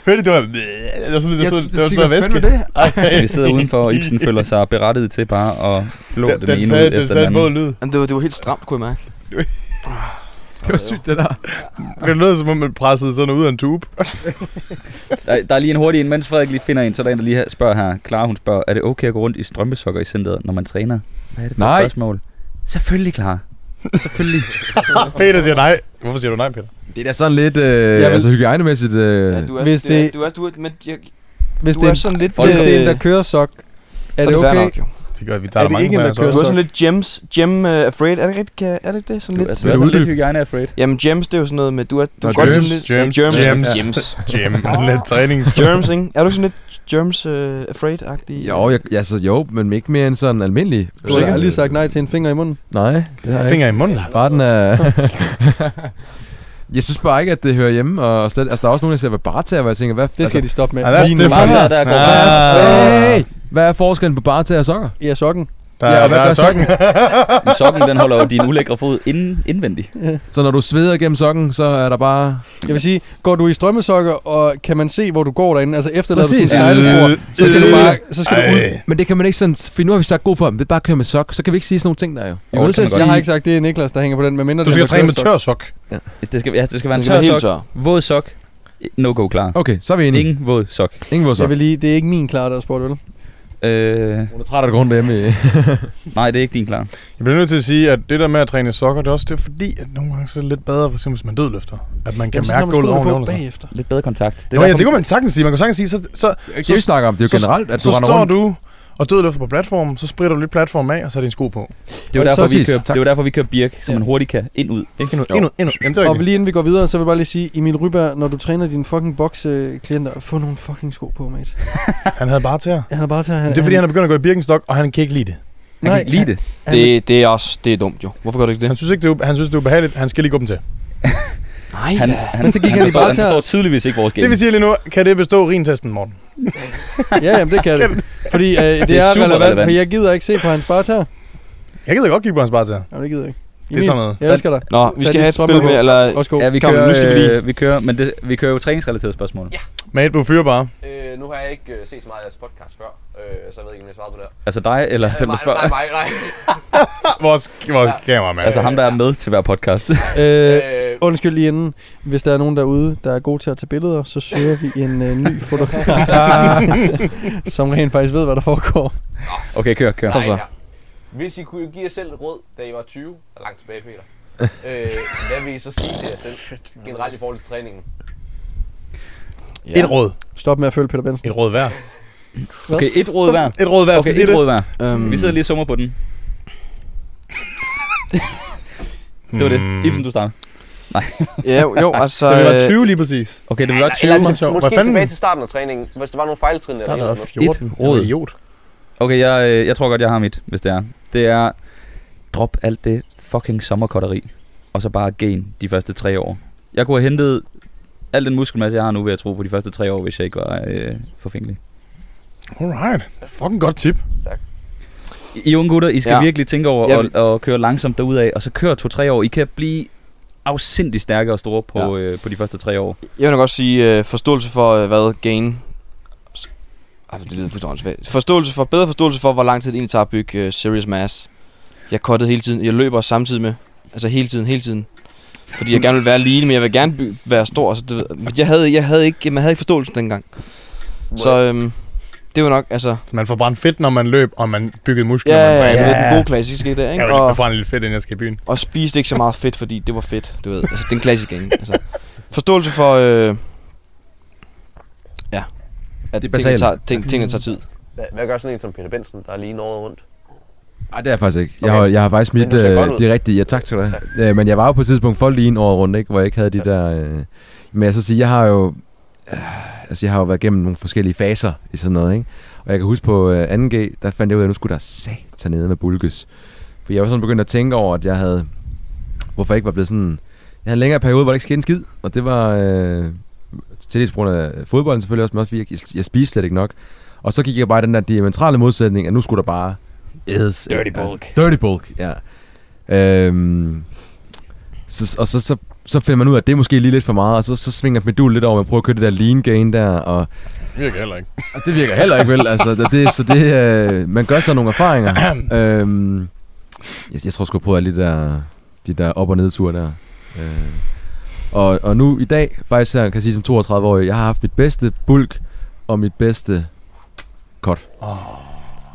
Hørte du? Det var sådan lidt sådan væske. Vi sidder udenfor, og Ibsen føler sig berettiget til bare at flå den ene ud efter den anden. Det var helt stramt, kunne jeg mærke. Det var sygt, det der. Det lød som om, man pressede sådan ud af en tube. Der er lige en hurtig en, mens Frederik lige finder en, så der en, der lige spørger her. Clara, hun spørger, er det okay at gå rundt i strømpesokker i centret, når man træner? Hvad er det for et spørgsmål? Selvfølgelig, Clara. Selvfølgelig. Peter siger nej. Hvorfor siger du nej, Peter? Det er da sådan lidt altså hygiejnemæssigt. Ja, du er, hvis det du er sådan lidt, hvis det er en der kører sok, er det okay? Nok, er det ikke en der kører sok? Du er sådan lidt gem afraid. Er det rigtigt? Er det det sådan lidt? Altså, du er lidt hygiejne afraid. Jamen gems, det er jo sådan noget med du godt sådan lidt gems. Lidt træning. Germs, ikke? Er du sådan lidt germs afraid-agtig? Jo, jo, men ikke mere end sådan almindelig. Du har aldrig sagt nej til en finger i munden? Nej. Finger i munden? Bare den er... Jeg synes bare ikke, at det hører hjemme, og slet, altså der er også nogen, der siger, hvad bare tager, hvor jeg tænker, hvad... Det skal de stoppe med. Ja, der er stift. Der går bare... Hey! Hvad er forskellen på barter og sokker? Ja, sokken. Der er sokken. Sokken, den holder jo din ulækre fod indvendig. Ja. Så når du sveder gennem sokken, så er der bare... Jeg vil sige, går du i strømmesokker, og kan man se, hvor du går derinde? Altså efterlader du sådan en sejlespor, så skal du bare ud. Men det kan man ikke sådan... For nu har vi sagt god for, det bare kører med sok. Så kan vi ikke sige sådan nogle ting der jo. Jeg har ikke sagt, det er Niklas, der hænger på den. Med du skal træne med tør sok. Ja. Det skal være en tør sok. Våd sok. No-go klar. Okay, så er vi enige. Ingen våd sok. Det er ikke min klar, der er sport, vel? Hun er træt af grund hjemme. Nej, det er ikke din klar. Jeg bliver nødt til at sige, at det der med at træne sokker, det er også det, fordi at nogle gange så er det lidt bedre, for eksempel hvis man dødløfter, at man kan mærke gulvet ovenover bagefter. Lidt bedre kontakt. Det kunne man sagtens sige. Man kan sagtens sige, så vi snakker om det jo generelt, at du render rundt. Så står du og dødløfter på platformen, så spritter du lidt platformen af, og så er din sko på. Det er jo derfor vi kører birk, så man hurtigt kan ind ud. Det kan ind ud. Og lige inden vi går videre, så vil jeg bare lige sige, Emil Ryberg, når du træner dine fucking boxklienter, få nogle fucking sko på, mate. Han havde bare til her. Det er fordi han er begyndt at gå i birkenstok, og han kan ikke lide det. Det er også det er dumt jo. Hvorfor gør du ikke det? Han synes ikke det. Han synes det er ubehageligt. Han skal lige gå dem til. Nej. Han så gik han i bare til. Han forstår tydeligvis ikke vores game. Det vi siger lige nu, kan det bestå rintesten, Morten? Ja, jamen det kan det. Fordi det er relevant, for jeg gider ikke se på hans barter. Jeg gider godt kigge på hans barter. Nej, det gider jeg ikke. Det er sådan noget. Jeg elsker dig. Nå, vi skal have et spil med, eller... Ja, vi kører jo træningsrelaterede spørgsmål. Ja. Mate, du fyrer bare. Nu har jeg ikke set så meget af jeres podcast før, så jeg ved ikke, om jeg svarer på det her. Altså dig, eller dem, der spørger? Nej. Vores kameramand. Altså ham, der er med til hver podcast. Undskyld lige inden. Hvis der er nogen derude, der er gode til at tage billeder, så søger vi en ny fotograf, som rent faktisk ved, hvad der foregår. Okay, kør. Nej, ja. Hvis I kunne give jer selv et råd, da I var 20, og langt tilbage, Peter, hvad vil I så sige til jer selv generelt i forhold til træningen? Ja. Et råd. Stop med at følge Peter Benson. Et råd hver. Okay, et råd hver. Et råd hver, skal vi sige det? Vi sidder lige og summer på den. Det var det. Ibsen, du starter. Nej. Ja, jo, altså... Det var 20 lige præcis. Okay, det var 20. Måske tilbage til starten af træningen, hvis der var nogle fejltrin eller noget. Et råd. Okay, jeg tror godt, jeg har mit, hvis det er. Det er, drop alt det fucking sommerkotteri, og så bare gain de første 3 år. Jeg kunne have hentet al den muskelmasse, jeg har nu, ved at tro på de første 3 år, hvis jeg ikke var forfængelig. Alright. Fucking godt tip. Tak. I unge gutter, I skal virkelig tænke over at køre langsomt derudad, og så køre 2-3 år. I kan blive afsindig stærke og store på, på de første 3 år. Jeg vil nok også sige forståelse for, hvad gain... Det lyder fuldstændig svært. Bedre forståelse for, hvor lang tid det egentlig tager at bygge serious mass. Jeg cuttede hele tiden. Jeg løber samtidig med. Altså hele tiden. Fordi jeg gerne ville være lean, men jeg vil gerne være stor. Så det, man havde ikke forståelsen dengang. Så det var nok, altså... Så man får brændt fedt, når man løb, og man byggede muskler. Ja, man det er den gode klassiske skete der, ikke? Jeg vil ikke brænde lidt fedt, inden jeg skal i byen. Og spiste ikke så meget fedt, fordi det var fedt, du ved. Altså, den klassiske gang. Altså, forståelse for... at tingene tager tid. Hvad gør sådan en som Peter Benson, der er lige nået rundt? Nej, det er faktisk ikke. Okay. Jeg har faktisk mit det rigtige. Ja, tak til dig. Men jeg var jo på et tidspunkt for lige en år rundt, ikke, hvor jeg ikke havde de der... Men jeg så sige, jeg har jo været igennem nogle forskellige faser i sådan noget, ikke? Og jeg kan huske på 2G, der fandt jeg ud af, at nu skulle der satan nede med bulkes. For jeg var sådan begyndt at tænke over, at jeg havde... Hvorfor jeg ikke var blevet sådan... Jeg havde en længere periode, hvor det ikke skete en skid, og det var... Til dels på grund af fodbolden selvfølgelig også, men også fordi jeg spiste slet ikke nok. Og så gik jeg bare i den der diametrale modsætning, at nu skulle der bare ædes. Dirty bulk, ja. Så finder man ud af, at det er måske lige lidt for meget, og så svinger mit dul lidt over, at prøver at køre det der lean gain der, og... Det virker heller ikke. Og det virker heller ikke, vel? Altså, man gør sig nogle erfaringer. Jeg tror sgu, jeg prøver alle de der op- og nedture der. Og nu i dag, faktisk her, kan jeg sige som 32-årig, jeg har haft mit bedste bulk og mit bedste cut.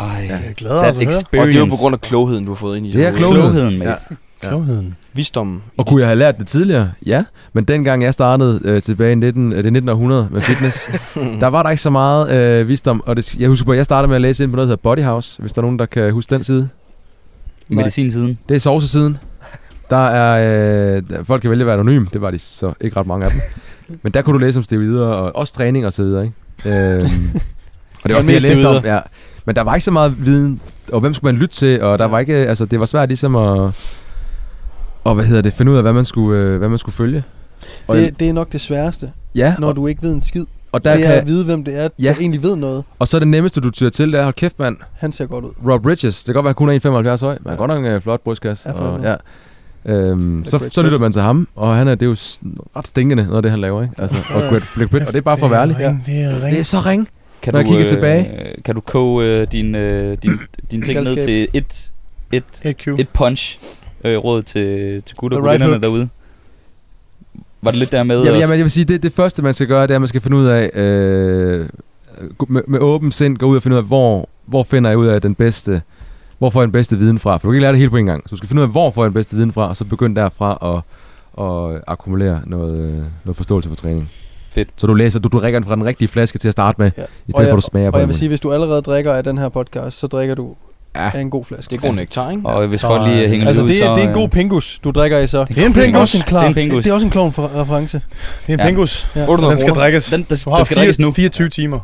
Jeg glæder mig altså. Og det er jo på grund af klogheden, du har fået ind i det. Det er klogheden, mate. Ja. Klogheden. Visdommen. Og kunne jeg have lært det tidligere? Ja. Men dengang jeg startede tilbage i 1900 med fitness, der var der ikke så meget visdom. Og det, jeg husker på, at jeg startede med at læse ind på noget, der hedder Body House, hvis der er nogen, der kan huske den side. Medicinsiden. Det er sovsesiden. Der er... folk kan vælge at være anonym. Det var de så ikke ret mange af dem. Men der kunne du læse om steroider og også træning og så videre, ikke? Og det var også det, jeg læste om. Ja. Men der var ikke så meget viden. Og hvem skulle man lytte til? Og der var ikke... Altså, det var svært ligesom at... Og finde ud af, hvad man skulle følge. Og det er nok det sværeste. Ja. Når du ikke ved en skid. Og der det er kan... at vide, hvem det er, ja, der egentlig ved noget. Og så det nemmeste, du tyder til, det er, hold kæft, mand. Han ser godt ud. Rob Bridges. Det kan godt være, kun er 1,75 høj. Men ja, godt nok en flot brystkasse. Ja, og, ja. Så lytter man til ham, og han er, det er jo ret stinkende, noget af det, han laver. Ikke? Altså, og, og det er bare for værligt. Ja. Det er så ring. Kan når du, jeg kigger tilbage. Kan du koge din ting ned til et punch råd til gutter og vennerne derude? Var det lidt der med? Ja, men jeg vil sige, det første man skal gøre, det er, at man skal finde ud af med åben sind, gå ud og finde ud af, hvor finder jeg ud af den bedste, hvor får jeg den bedste viden fra? For du kan ikke lære det hele på en gang. Så du skal finde ud af, hvor får jeg den bedste viden fra, og så begynd derfra at akkumulere noget forståelse for træning. Fedt. Så du læser, du drikker den fra den rigtige flaske til at starte med, i stedet for at du smager på den. Og jeg vil sige, hvis du allerede drikker af den her podcast, så drikker du af en god flaske. Det er god nektar, ikke? Og hvis folk lige hænger altså ud, så... Altså, det er en god pingus, du drikker i så. Det er en pingus. Det er også en klovn reference. Det er en pingus. Ja. Den skal drikkes. Den skal drikkes nu. 24 timer.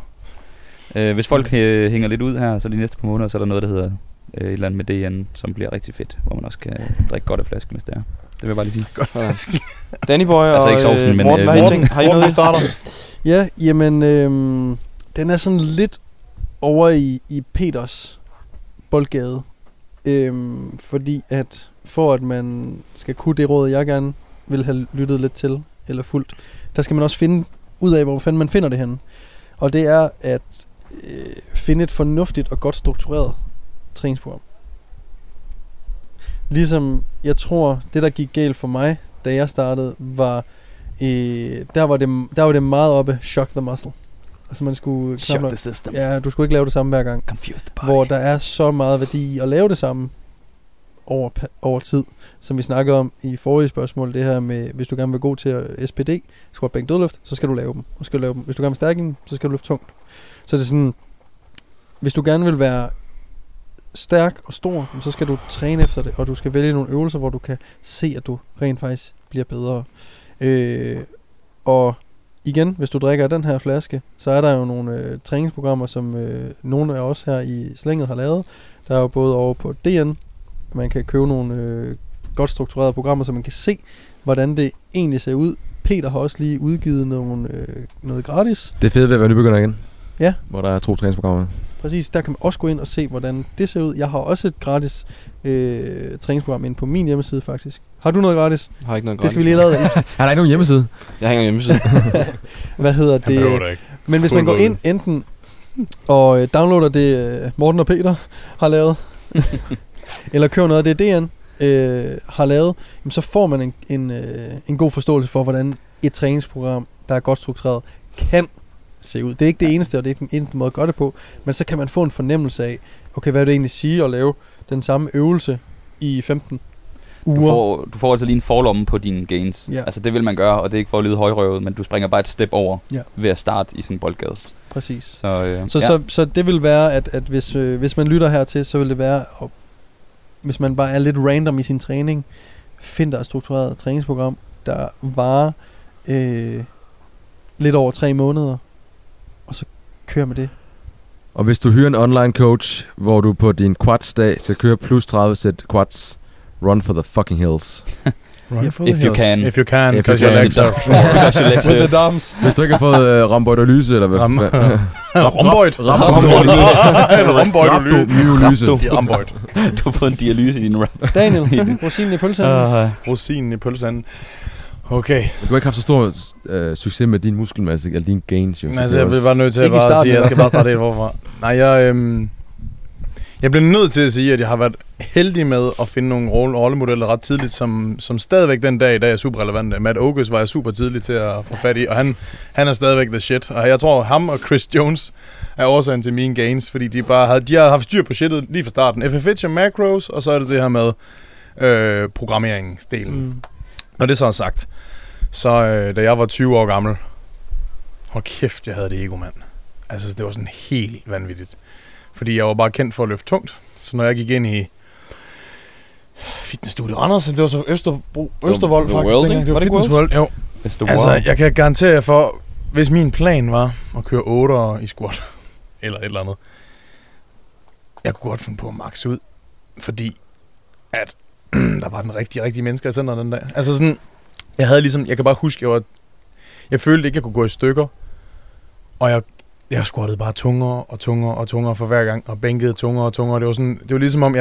Hvis folk hænger lidt ud her, så de næste par måneder, så er der noget, der hedder et eller andet med DN, som bliver rigtig fedt, hvor man også kan drikke godt af flasken, hvis det er. Det vil jeg bare lige sige. Godt flaske. Danny Boy altså og Morten, har I noget, I starter? Ja, jamen, den er sådan lidt over i Peters boldgade. Fordi at, for at man skal kunne det råd, jeg gerne vil have lyttet lidt til, eller fuldt, der skal man også finde ud af, hvor fanden man finder det henne. Og det er at finde et fornuftigt og godt struktureret træningsprogram. Ligesom jeg tror, det der gik galt for mig, da jeg startede, var der var det meget oppe shock the muscle. Altså man skulle shock the system. Ja, du skulle ikke lave det samme hver gang. Confuse the body. Hvor der er så meget værdi at lave det samme over tid, som vi snakkede om i forrige spørgsmål, det her med, hvis du gerne vil gå til SPD, squat, bænk, dødløft, så skal du lave dem. Hvis du gerne vil stærke dem, så skal du løfte tungt. Så det er sådan, hvis du gerne vil være stærk og stor, så skal du træne efter det, og du skal vælge nogle øvelser, hvor du kan se, at du rent faktisk bliver bedre. Og igen, hvis du drikker den her flaske, så er der jo nogle træningsprogrammer, som nogle af os her i slænget har lavet. Der er jo både over på DN, man kan købe nogle godt strukturerede programmer, så man kan se, hvordan det egentlig ser ud. Peter har også lige udgivet noget gratis. Det er fedt ved at være nybegynder igen. Ja. Hvor der er 2 træningsprogrammer. Præcis, der kan man også gå ind og se, hvordan det ser ud. Jeg har også et gratis træningsprogram inde på min hjemmeside, faktisk. Har du noget gratis? Jeg har ikke noget gratis. Det skal vi lige lave. Har der ikke nogen hjemmeside? Jeg har ingen hjemmeside. Hvad hedder det? Men hvis man går ind enten og downloader det, Morten og Peter har lavet, eller køber noget af det, DN har lavet, jamen, så får man en god forståelse for, hvordan et træningsprogram, der er godt struktureret, kan se ud. Det er ikke det eneste, og det er ikke den eneste måde at gøre det på, men så kan man få en fornemmelse af, okay, hvad vil det egentlig sige at lave den samme øvelse i 15 uger? Du får altså lige en forlomme på dine gains. Ja. Altså det vil man gøre, og det er ikke for at lyde højrøvet, men du springer bare et step over ved at starte i sådan en boldgade. Præcis. Så det vil være, at hvis man lytter hertil, så vil det være, hvis man bare er lidt random i sin træning, find dig et struktureret træningsprogram, der varer lidt over 3 måneder, og så kører med det. Og hvis du hyrer en online coach, hvor du på din quads-dag skal køre plus 30 sæt quads, run for the fucking hills. If you can, because your legs are with the dumps. Hvis du ikke har fået rhomboidolyse, eller hvad? Rhomboid. Du har fået en dialyse i din rap. Daniel, rosinen i pølseanden. Okay. Du har ikke haft så stor succes med din muskelmasse, eller din gains, jo. Altså, jeg blev bare nødt til at sige, at jeg skal bare starte helt forfra. Nej, jeg blev nødt til at sige, at jeg har været heldig med at finde nogle rollemodeller ret tidligt, som stadigvæk den dag i dag er super relevante. Matt Augus var jeg super tidlig til at få fat i, og han er stadigvæk the shit. Og jeg tror, ham og Chris Jones er årsagen til mine gains, fordi de har haft styr på shitet lige fra starten. FFH og macros, og så er det her med programmeringsdelen. Mm. Når det så er sagt, så da jeg var 20 år gammel, hold kæft, jeg havde det ego, mand. Altså, det var sådan helt vanvittigt. Fordi jeg var bare kendt for at løfte tungt. Så når jeg gik ind i fitnessstudiet Anders, det var så Østervold, faktisk. Det var Fitness World, jo. Altså, jeg kan garantere jer for, hvis min plan var at køre 8'er i squat, eller et eller andet, jeg kunne godt finde på at maxe ud, fordi at der var den rigtige mennesker i centret den dag. Altså sådan, jeg havde ligesom, jeg kan bare huske, jeg følte ikke, jeg kunne gå i stykker, Og jeg squattede bare tungere for hver gang, og bænkede tungere. Det var ligesom om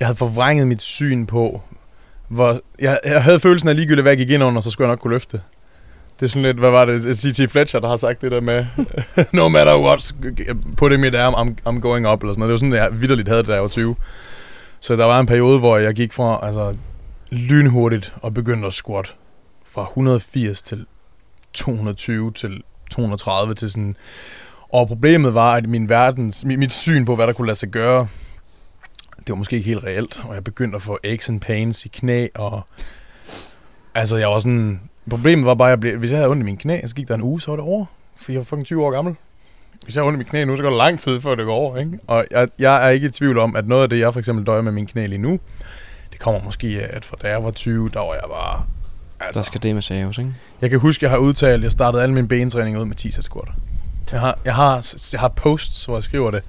jeg havde forvrænget mit syn på, hvor jeg havde følelsen af ligegyldigt, hvad jeg gik ind under, så skulle jeg nok kunne løfte. Det er sådan lidt, hvad var det, C.T. Fletcher, der har sagt det der med, no matter what, put it in my arm, I'm going up, eller sådan noget. Det var sådan, jeg vitterligt havde det, da jeg var 20. Så der var en periode, hvor jeg gik fra lynhurtigt og begyndte at squat fra 180 til 220 til 230 til sådan... Og problemet var, at mit syn på, hvad der kunne lade sig gøre, det var måske ikke helt reelt, og jeg begyndte at få aches and pains i knæ, og jeg var sådan... Problemet var bare, at hvis jeg havde ondt i mine knæ, så gik der en uge, så var det over. For jeg var fucking 20 år gammel. Hvis jeg har ondt i mine knæ nu, så går det lang tid, før det går over, ikke? Og jeg er ikke i tvivl om, at noget af det, jeg for eksempel døjer med mine knæ lige nu, det kommer måske af, at fra da jeg var 20, der var jeg bare... Der skal det med saves, ikke? Jeg kan huske, jeg har udtalt, jeg startede alle mine benetræninger ud med 10 sæt squat. Jeg har posts, hvor jeg skriver det.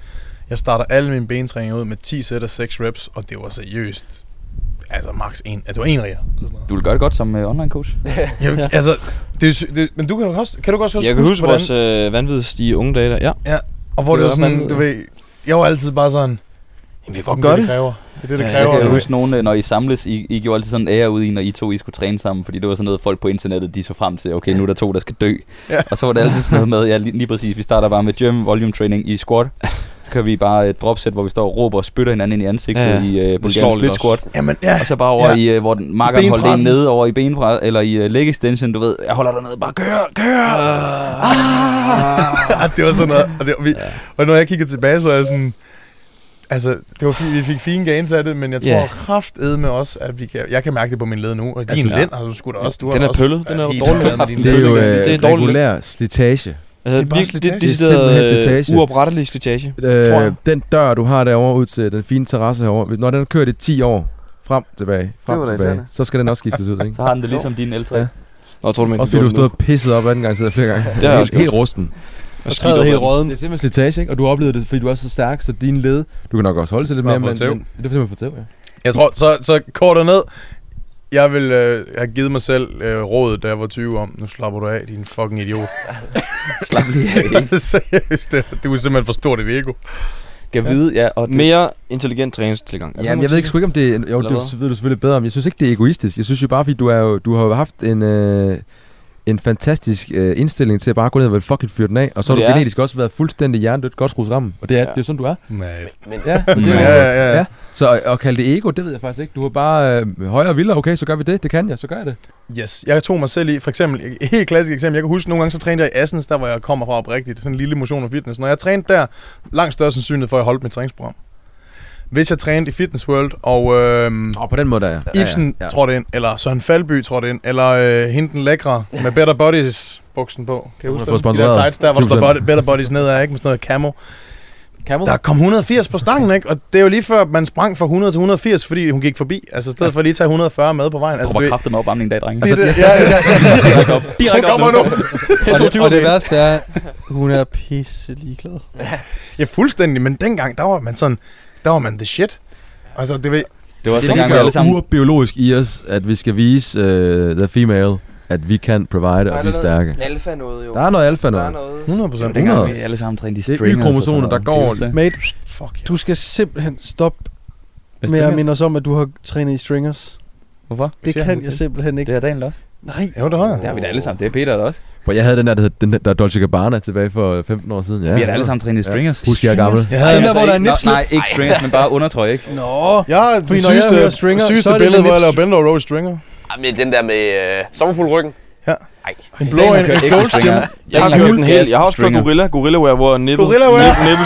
Jeg starter alle mine benetræninger ud med 10 sæt og 6 reps, og det var seriøst. Max en, en riger. Du vil gøre det godt som online coach. Ja. Men du kan du også jeg kan huske vores vanvittige unge dage der. Ja. Og hvor det var sådan, vanvittigt. Du ved, jeg var altid bare sådan, vi kan gøre det. Det kræver. Jeg kan huske nogen, når I samles, I gjorde altid sådan en ære ud i, når I to I skulle træne sammen, fordi det var sådan noget, folk på internettet, de så frem til, okay, nu er der to, der skal dø. Ja. Og så var det altid sådan noget med, lige præcis, vi starter bare med gym, volume training i squat. Så kan vi bare et dropset, hvor vi står og råber og spytter hinanden ind i ansigtet i bulgarisk split squat. Og så bare over i, hvor markeren holder en nede over i benpres, eller i leg extension, du ved, jeg holder dig nede, bare kør! Det var sådan noget, og når jeg kigger tilbage, så er jeg sådan... det var vi fik fine gains af det, men jeg tror kraftedme med os, at vi kan... Jeg kan mærke det på min led nu, og din lænd har du sgu da også... Den er pøllet, den er jo dårlig. Det er jo regulær slitage. Det er uoprettelig slitage. Den dør, du har derovre ud til den fine terrasse herovre, når den har kørt i 10 år frem tilbage, så skal den også skiftes ud, ikke? Så har den det ligesom din eltræ. Og fordi du stod pisset op anden gang, sidder flere gange. Det er helt rusten. Og træet helt råden. Det er simpelthen slitage, ikke? Og du oplevede det, fordi du er så stærk, så din led... Du kan nok også holde til lidt mere, men... Det er simpelthen for tæv, ja. Jeg tror, så kortet ned... Jeg ville have givet mig selv rådet, da jeg var 20 om, nu slapper du af, din fucking idiot. Slap lige af, ikke? Seriøst, du er simpelthen for stort et ego. Kan vide, ja. Og mere intelligent træningstilgang. Jamen, jeg ved ikke sgu ikke, om det er... Jo, det ved du selvfølgelig bedre om. Jeg synes ikke, det er egoistisk. Jeg synes jo bare, fordi du har jo haft en fantastisk indstilling til at bare gå ned og fucking fyre den af, og så har du genetisk også været fuldstændig hjernedødt, godt skrues rammen, og det er jo sådan, du er. Nej. Men. Så at kalde det ego, det ved jeg faktisk ikke. Du har bare højere og vildere, okay, så gør vi det, det kan jeg, så gør jeg det. Yes, jeg tog mig selv i, for eksempel, et helt klassisk eksempel, jeg kan huske, nogle gange så trænede jeg i Assens, der hvor jeg kommer fra oprigtigt, sådan en lille motion og fitness. Når jeg trænede der, langt større sandsynlighed for, at jeg holdt mit træningsprogram. Hvis jeg trænede i Fitness World, og på den måde der, ja. Ibsen trådte ind, eller Søren Falby trådte ind, eller hende den lækre med Better Bodies buksen på. Kan du huske de der tights der, hvor der står Better Bodies nedad, ikke? Med sådan noget camo. Der kom 180 på stangen, ikke? Og det er jo lige før, man sprang fra 100 til 180, fordi hun gik forbi. Altså i stedet for lige at tage 140 med på vejen. Altså, du var kraftet med opvarmning i dag, drenge. Direkte op. Hun kommer nu. Og det værste er, hun er pisselig glad. Ja, fuldstændig. Men dengang, der var man the shit. Altså, det var sådan, at det urbiologisk i os, at vi skal vise the female, at vi kan provide og blive stærke. Alfa noget, jo. Der er noget alfa noget. 100%. Dengang vi alle sammen trænede de stringers. Det er y-kromosomer, der går. Mate, du skal simpelthen stoppe med at minde os om, at du har trænet i stringers. Hvorfor? Det kan jeg simpelthen ikke. Det er Daniel også. Nej. Jo, det har jeg. Det har vi da alle sammen. Det er Peter også. For jeg havde den der Dolce Gabbana tilbage for 15 år siden. Ja, vi har da alle sammen trænet i stringers. Husk, jeg er gammel. Jeg havde den der, hvor der er nipslip. Nej, ikke stringers, men bare undertrøj, ikke? Nå. Ja, fordi når jeg hører stringers, så er det billede, hvor jeg laver bend over row stringer. Jamen, den der med sommerfuglryggen. Ja. Ej. En blå en. Jeg har også kørt gorilla wear, hvor nipples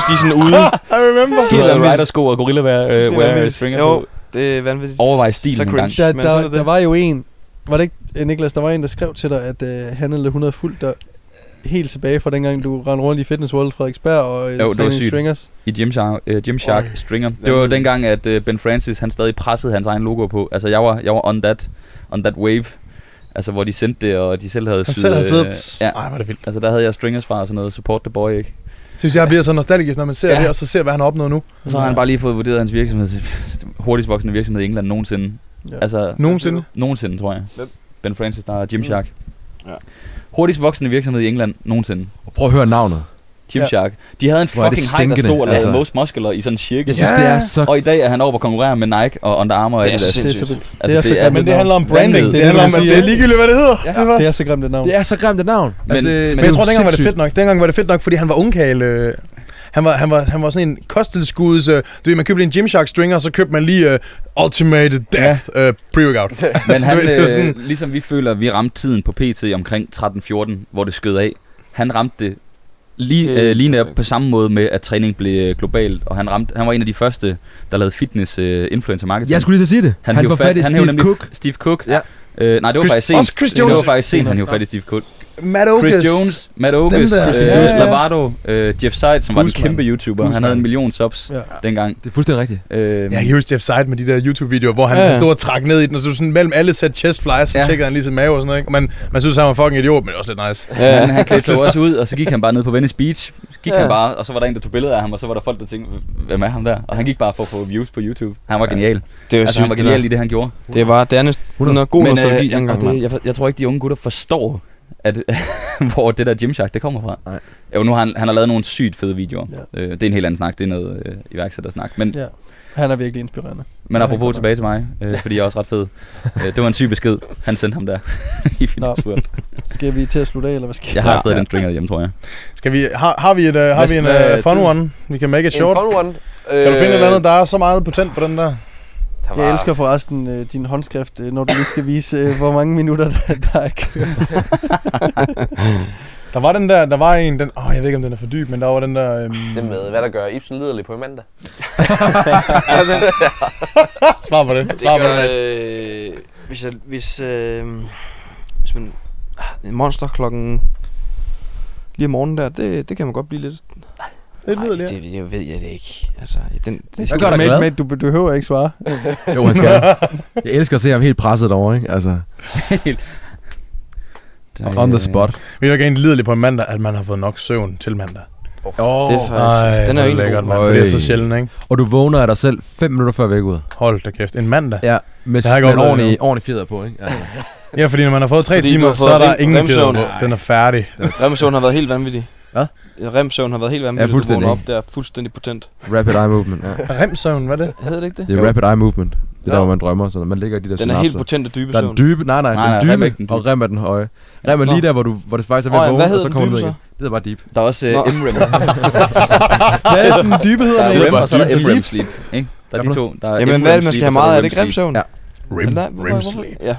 de sådan ude. I remember. Gorilla ridersko og gorilla wear stringer. Jo, det er vanvittigt. Overvej stilen engang. Der var jo en. Var det ikke, Niklas, der var en, der skrev til dig, at han havde 100 fuldt der helt tilbage fra dengang, du rendte rundt i Fitness World Frederiksberg og trænede i stringers? I Gymshark stringer. Det var jo dengang, at Ben Francis, han stadig pressede hans egen logo på. Altså, jeg var on that wave. Altså, hvor de sendte det, og de selv havde siddet. Ej, var det vildt. Altså, der havde jeg stringers fra og sådan noget. Support the boy, ikke? Synes jeg bliver så nostalgisk, når man ser det, og så ser, hvad han har opnået nu. Så har han bare lige fået vurderet hans virksomhed til hurtigst voksende virksomhed i England nogensinde. Ja. Altså nogensinde, tror jeg. Ben Francis, der er Gymshark. Ja. Hurtigst voksende virksomhed i England nogensinde. Prøv at høre navnet. Gymshark. De havde en fucking hej, der stod og lavede most muskler i sådan en cirkel. Jeg synes, det er så... Og i dag er han over at konkurrere med Nike og Under Armour. Det er så sindssygt. Men det handler om branding. Det handler om, at det er ligegyldigt, hvad det hedder. Det er så grimt et navn. Men jeg tror, dengang var det fedt nok. Dengang var det fedt nok, fordi han var ungkale. Han var sådan en kosttilskuds... Du ved, man købte en Gymshark stringer, og så købte man lige Ultimate Death pre-workout. Men han, ligesom vi føler, vi ramte tiden på PT omkring 13-14, hvor det skød af. Han ramte det lige på samme måde med, at træning blev globalt, og han var en af de første, der lavede fitness influencer marketing. Jeg skulle lige så sige det. Han var fat i Steve Cook. Steve Cook. Ja. Nej, det var faktisk sent. Chris Jones. Det var faktisk sent, han var fat i Steve Cook. Matt Augus. Chris Jones, Matt Augus, Lavado, Jeff Seid, som var en kæmpe YouTuber. Han havde 1 million subs dengang. Det er fuldstændig rigtigt. Jeg kan huske Jeff Seid med de der YouTube-videoer, hvor han stod og trak ned i den, og så sådan mellem alle sæt chest flyers, så tjekkede han lige sin mave og sådan noget. Og man synes, han var fucking idiot, men også lidt nice. Ja. Han klædte sig også ud, og så gik han bare ned på Venice Beach. Og så var der en, der tog billeder af ham, og så var der folk, der tænkte, hvem er ham der? Og han gik bare for at få views på YouTube. Han var genial. Han var genial i det, han gjorde. Det var dernæst noget god nostalgi. Jeg tror ikke, de unge gutter forstår, at, hvor det der Gymshark, det kommer fra. Nej. Jo, nu han har lavet nogle sygt fede videoer. Ja. Det er en helt anden snak, det er noget iværksættersnak. Men ja. Han er virkelig inspirerende. Men apropos tilbage til mig, fordi jeg er også ret fed. Det var en syg besked, han sendte ham der i Fitnessworld. Skal vi til at slutte af, eller hvad skal vi? Jeg har stadig den stringer derhjemme, tror jeg. Skal vi, har vi en fun one? Vi kan make it short. En fun one. Kan du finde et eller andet, der er så meget potent på den der? Jeg elsker forresten din håndskrift, når du lige skal vise, hvor mange minutter der er kørt. Der var en, jeg ved ikke, om den er for dyb, men der var den der... Den ved, hvad der gør Ibsen liderlig på i mandag. Svar på det. Hvis man... En monster klokken... Lige om morgenen der, det kan man godt blive lidt... Det ved jeg det ikke. Altså, det gør dig glad. Du behøver ikke svare. Jo, han skal. Jeg elsker at se ham helt presset derovre, ikke? Altså. On the spot. Vi er jo egentlig liderligt på en mandag, at man har fået nok søvn til mandag. Det er faktisk... den er jo lækkert, man. Det er så sjældent, ikke? Og du vågner af dig selv 5 minutter før væk ud. Hold da kæft. En mandag? Ja, med ordentlig fjeder på, ikke? Altså. Ja, fordi når man har fået 3 timer, så er der ingen fjeder på. Den er færdig. Remsøvnen har været helt vanvittig. Hvad? Remsøvn har været helt vanvittigt, du vågner op, det er fuldstændig potent. Rapid eye movement, ja. Remsøvn, hvad er det? Hedder det ikke det? Det er rapid eye movement. Det er der, hvor man drømmer, så man ligger i de der synapser. Den er helt potent og dybe søvn. Der er dybe, den dybe, og rem er den høje. Rem er lige der, hvor det faktisk er ved at vågne, og så kommer du ned igen. Det er bare deep. Der er også M-rem. Hvad er den dybe hedder? Der er rem, og så er der M-rem sleep, ikke? Der er de to. Jamen hvad er det, man skal have meget af? Er det ikke remsøvn? Ja.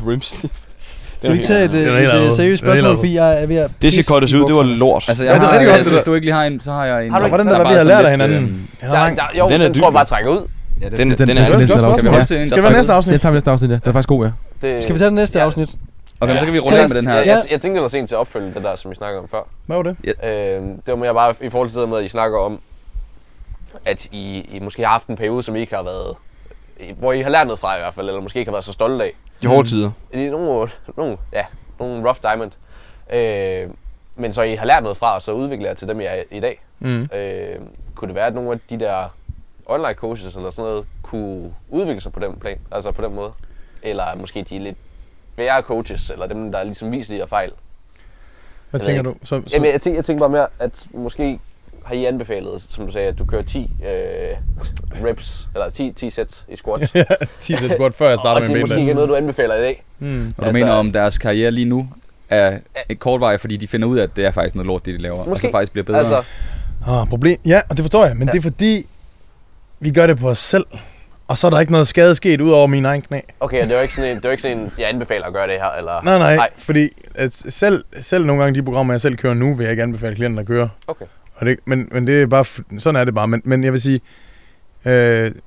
Rem sleep. Du har ikke taget et seriøst spørgsmål, fordi jeg er ved at... Det skal kortes ud, det var lort. Altså, hvis du ikke lige har en, så har jeg en... Har du ikke den, der var ved at lære dig hinanden? Jo, den tror jeg bare trækker ud. Den er næsten et afsnit. Skal vi tage næste afsnit? Den tager vi næste afsnit, ja. Den er faktisk god, ja. Skal vi tage den næste afsnit? Okay, så kan vi runde af med den her. Jeg tænkte, det var sent til at opfølge det der, som I snakkede om før. Hvad var det? Det var bare i forhold til det med, at I snakker om, at I måske har haft en periode, som I ikke har været... Hvor I har lært noget fra i hvert fald, eller måske ikke har været så stolte af. De hårde tider. Nogle rough diamond. Men så I har lært noget fra, og så udvikler jeg til dem, jeg er i dag. Mm. Kunne det være, at nogle af de der online coaches eller sådan noget, kunne udvikle sig på den plan? Altså på den måde? Eller måske de lidt værre coaches, eller dem, der ligesom viser de her fejl? Hvad tænker du? Jamen, jeg tænker bare mere, at måske har I anbefalet, som du sagde, at du kører 10 reps, eller 10 sæt i squats. 10 sæt squat, før jeg starter med benene. Og det er måske ikke noget, du anbefaler i dag. Mm. Og du mener om deres karriere lige nu er et kort vej, fordi de finder ud af, at det er faktisk noget lort, det de laver, måske. Og så faktisk bliver bedre. Altså. Problem. Ja, og det forstår jeg, men det er fordi, vi gør det på os selv. Og så er der ikke noget skade sket ud over mine egne knæ. Okay, det er jo ikke sådan en, jeg anbefaler at gøre det her, eller... Nej. Fordi at selv nogle gange de programmer, jeg selv kører nu, vil jeg ikke anbefale klienten at køre. Okay. Men det er bare, sådan er det bare. Men jeg vil sige,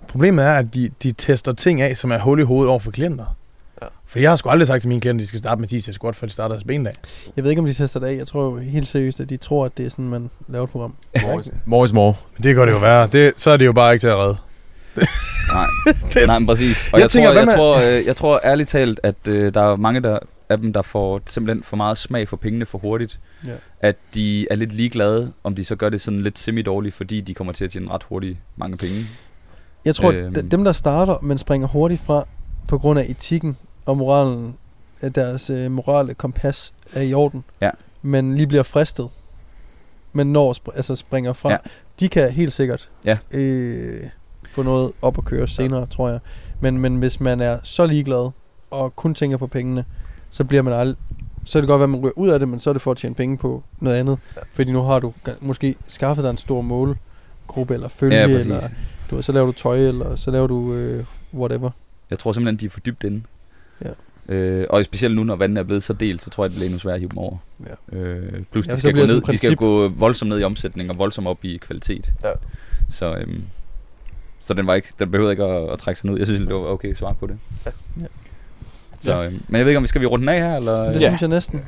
problemet er, at de tester ting af, som er hul i hovedet over for klienter. Ja. For jeg har sgu aldrig sagt til mine klienter, de skal starte med 10 sæt squat, før de starter deres bendag. Jeg ved ikke, om de tester det af. Jeg tror helt seriøst, at de tror, at det er sådan, man laver et program. More is more. Det gør det jo være. Så er det jo bare ikke til at redde. Nej, men præcis. Og jeg tror ærligt talt, at der er mange af dem, der får simpelthen for meget smag for pengene for hurtigt. Ja. At de er lidt ligeglade, om de så gør det sådan lidt semi-dårligt, fordi de kommer til at tjene ret hurtigt mange penge. Jeg tror, dem der starter, men springer hurtigt fra, på grund af etikken og moralen, deres morale kompas er i orden, ja, men lige bliver fristet, men når springer fra, ja, de kan helt sikkert, ja, få noget op at køre senere, ja, tror jeg. Men hvis man er så ligeglad og kun tænker på pengene, så bliver man så er det godt, at man ryger ud af det, men så er det for at tjene penge på noget andet, ja, fordi nu har du måske skaffet dig en stor målgruppe eller følge, ja, eller du, så laver du tøj, eller så laver du whatever. Jeg tror simpelthen, de er for dybt inde. Ja. Og specielt nu, når vandet er blevet så delt, så tror jeg, det bliver endnu svært at hive dem over. Ja. Plus, de skal, gå voldsomt ned i omsætning og voldsomt op i kvalitet. Ja. Så den behøver ikke at trække sig ud. Jeg synes, det var okay svar på det. Ja. Ja. Så, men jeg ved ikke, om vi skal runde den af her, eller? Det synes jeg næsten.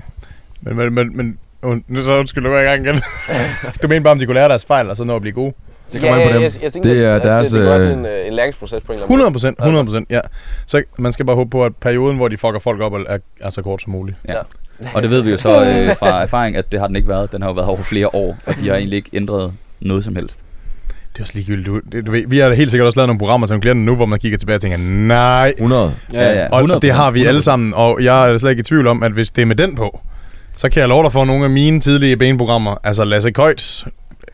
Men nu så undskyld, du går i gang igen. Du mener bare, om de kunne lære deres fejl, og så nå at blive gode. Det kommer an på dem. Jeg tænker, det er deres... Det er også en læringsproces på en eller anden måde. 100%, ja. Så man skal bare håbe på, at perioden, hvor de fucker folk op, er så kort som muligt. Ja. Og det ved vi jo så fra erfaring, at det har den ikke været. Den har jo været over flere år, og de har egentlig ikke ændret noget som helst. Det er også ligegyldigt. Du ved, vi har helt sikkert også lavet nogle programmer som klienter nu, hvor man kigger tilbage og tænker, nej. 100. Ja. 100%. Og det har vi alle sammen, og jeg er slet ikke i tvivl om, at hvis det er med den på, så kan jeg love dig for nogle af mine tidlige benprogrammer. Altså Lasse Køjt,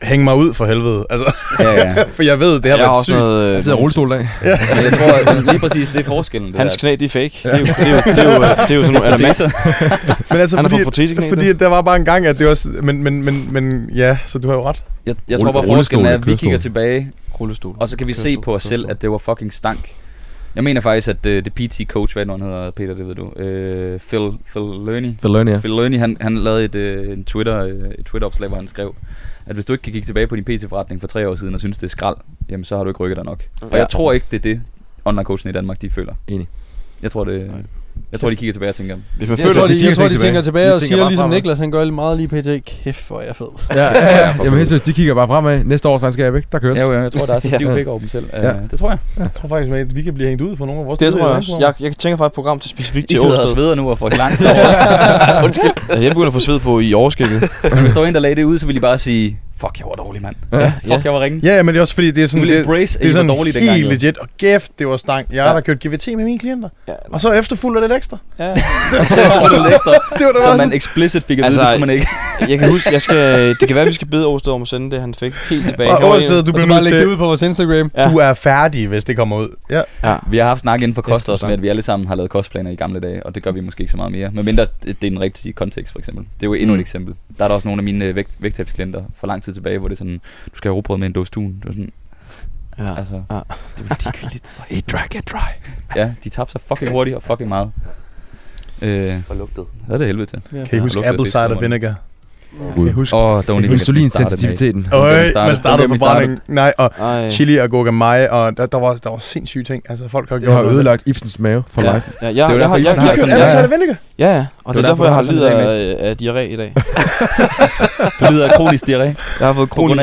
hæng mig ud for helvede. Altså, ja. For jeg ved, det har været sygt. Jeg sidder rullestol af. Ja. Men jeg tror, at lige præcis det er forskellen. Det hans knæ, de er fake. Ja. Det er jo sådan nogle elementer. Men altså, fordi der var bare en gang, at det var... Men ja, så du har jo ret. Jeg tror bare, forskellen er, at vi kigger tilbage, og så kan vi se på os selv, at det var fucking stank. Jeg mener faktisk, at det PT-coach, hvad nu han hedder, Peter, det ved du, Phil Lønny, ja. Phil Lønny, han lavede en Twitter-opslag, hvor han skrev, at hvis du ikke kan kigge tilbage på din PT-forretning for 3 år siden og synes, det er skrald, jamen så har du ikke rykket dig nok. Okay. Og jeg tror ikke, det er det, online-coachene i Danmark, de føler. Enig. Jeg tror, det... Nej. Jeg tror, de kigger tilbage og tænker... Jeg tror, de tænker tilbage og siger, ligesom Niklas, han gør meget lige pt. Kæft, hvor er jeg fed. Ja. Jamen helt seriøst, de kigger bare fremad. Næste års regnskab, ikke? Der køres. Ja, jeg tror, der er så stiv pik over dem selv. Ja. Det tror jeg. Ja. Jeg tror faktisk, at vi kan blive hængt ud for nogle af vores... Det tror jeg også. Jeg tænker faktisk et program til specifikt til Årsted. I sidder og sveder nu og får langt over. Undskyld. Altså, jeg begynder at få sved på i overskægget. Men hvis der var en, der lagde det ud, så ville de bare sige... Fuck, jeg var dårlig, mand. Ja. Fuck, jeg var ringe. Ja, men det er også fordi, det er sådan... Det er sådan dårlig, helt dengang, legit. Og kæft, det var stank. Jeg har da kørt GVT med mine klienter. Ja, og så efterfulgte lidt ekstra. Ja. det var så man sådan. Explicit fik at vide, det skulle man ikke. Jeg kan huske, det kan være, vi skal bede Årsted om at sende det, han fik helt tilbage. Og Årsted, du bliver nødt til at lægge det ud på vores Instagram. Ja. Du er færdig, hvis det kommer ud. Ja. Vi har haft snak inden for kost også med, at vi alle sammen har lavet kostplaner i gamle dage. Og det gør vi måske ikke så meget mere. Men mindre det er den rigtige kontekst, for eksempel. Det er jo endnu et eksempel. Der er der også nogle af mine vægttabsklienter for langt tilbage, hvor det er sådan, du skal have råbrød med en dåse tun. Det var sådan, det var ligegyldigt. Get dry. Ja, de tabte sig fucking hurtigt og fucking meget. Og lugtet. Hvad er det helvede til? Ja. Kan I huske apple cider vinegar? Insulinsensitiviteten. Man startede forbrændingen. Nej, og chili og guacamole, og der var sindssyge ting. Altså, folk har gjort... Jeg har ødelagt Ibsens mave for life. Det var derfor, jeg har Ja, og det er derfor, jeg har lidet af diarré i dag. Du lider af kronisk diarré. Jeg har fået kronisk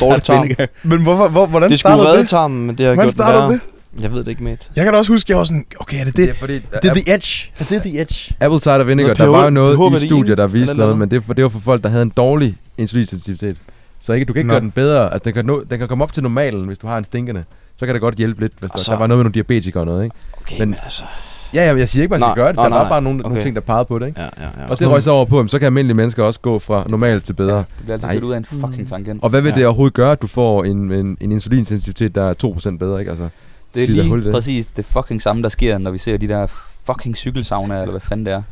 dårlig tarm. Men hvordan startede det? Det skulle redde tarmen, men det har gjort det. Hvordan startede det? Jeg ved det ikke, mate. Jeg kan da også huske, jeg var sådan, okay, det er The Edge. Apple cider vinegar, der var jo noget i studiet, der viste noget, men det var for folk, der havde en dårlig insulinsensitivitet. Så ikke, du kan ikke gøre den bedre, at den kan komme op til normalen, hvis du har en stinkende. Så kan det godt hjælpe lidt, hvis der var noget med nogle diabetikere og noget, ikke? Okay, men altså... Ja, jeg siger ikke, man skal gøre det. Der var bare nogle ting, der pegede på det, ikke? Ja. Og det røg så over på, så kan almindelige mennesker også gå fra normalt til bedre. Ja, det bliver altid lidt ud af en fucking tangent. Og hvad vil det overhovedet gøre, at du får en insulinsensitivitet, der er 2% bedre, ikke? Altså, det er lige præcis det fucking samme, der sker, når vi ser de der fucking cykelsaunaer, eller hvad fanden det er.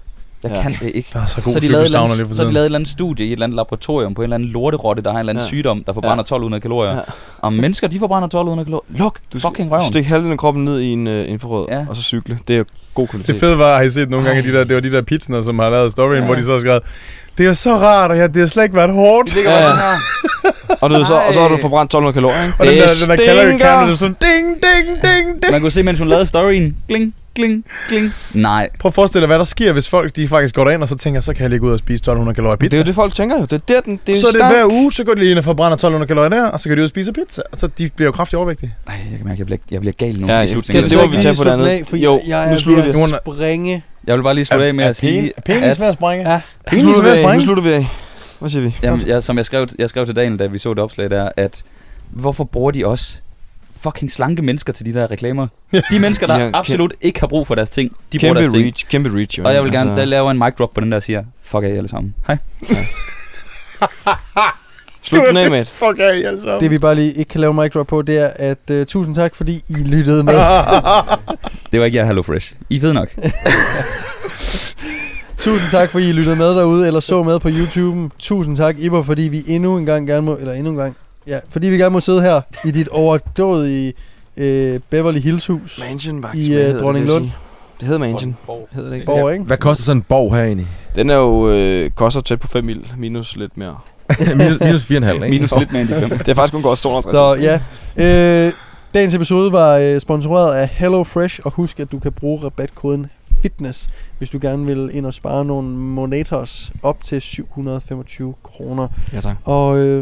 Jeg kan det ikke. Der er så god cykelsauna lige for tiden. Så de lavet et eller andet studie i et eller andet laboratorium på en eller anden lorterotte, der har en eller anden sygdom, der forbrænder 1200 kalorier. Ja. Og mennesker, de forbrænder 1200 kalorier. Luk fucking røven. Stik halvdelen af kroppen ned i en infrarød, og så cykle. Det er god kvalitet. Det fede var, har I set nogle gange, det var de der pitsner, som har lavet storyen, hvor de så skrev, det er så rart, og det har slet ikke været hårdt. Det ligger bare her. Og så har du forbrændt 1200 kalorier, ikke? Og det den der calorie counter, det er sådan ding. Man kunne se, mens hun lavede storyen, kling. Nej. Prøv at forestille dig, hvad der sker, hvis folk de faktisk går derind, og så tænker, så kan jeg ligge ud og spise 1200 kalorier pizza. Det er jo det, folk tænker jo. Så er det hver uge, så går de lige ind og forbrænder 1200 kalorier der, og så kan de ud og spise pizza. Og så de bliver jo kraftigt overvægtige. Nej, jeg kan mærke, jeg bliver gal nu. Ja, det var vi tager på den anden. Jo, nu slutter vi. Springe. Jeg vil bare lige slutte af med at sige... Penis med at springe. Ja. Nu slutter vi af. Hvad siger vi? Jamen, som jeg skrev til Daniel, da vi så det opslag der, at hvorfor bruger de også fucking slanke mennesker til de der reklamer. De mennesker, der absolut ikke har brug for deres ting, de bruger deres reach, ting. Kæmpe reach. Jo. Og jeg vil gerne lave en mic drop på den der, siger, fuck af alle sammen. Hej. Ja. Slut den af, mate. Fuck af alle sammen. Det vi bare lige ikke kan lave mic drop på, det er, at tusind tak, fordi I lyttede med. Det var ikke jeg, HelloFresh. I ved nok. Tusind tak, fordi I lyttede med derude, eller så med på YouTube. Tusind tak, Iber, fordi vi gerne må sidde her i dit overdådige Beverly Hills hus. Mansion, i Dronninglund. Det hedder Mansion. Borg. Hedder det ikke? Borg, ikke? Hvad koster sådan en borg herinde? Den er jo, koster tæt på 5 mil, minus lidt mere. minus 4,5, ikke? Minus lidt mere end de 5. Det er faktisk kun godt 250. Så ja. Dagens episode var sponsoreret af HelloFresh, og husk, at du kan bruge rabatkoden FITNESS, hvis du gerne vil ind og spare nogle monaters op til 725 kroner. Ja, tak. Og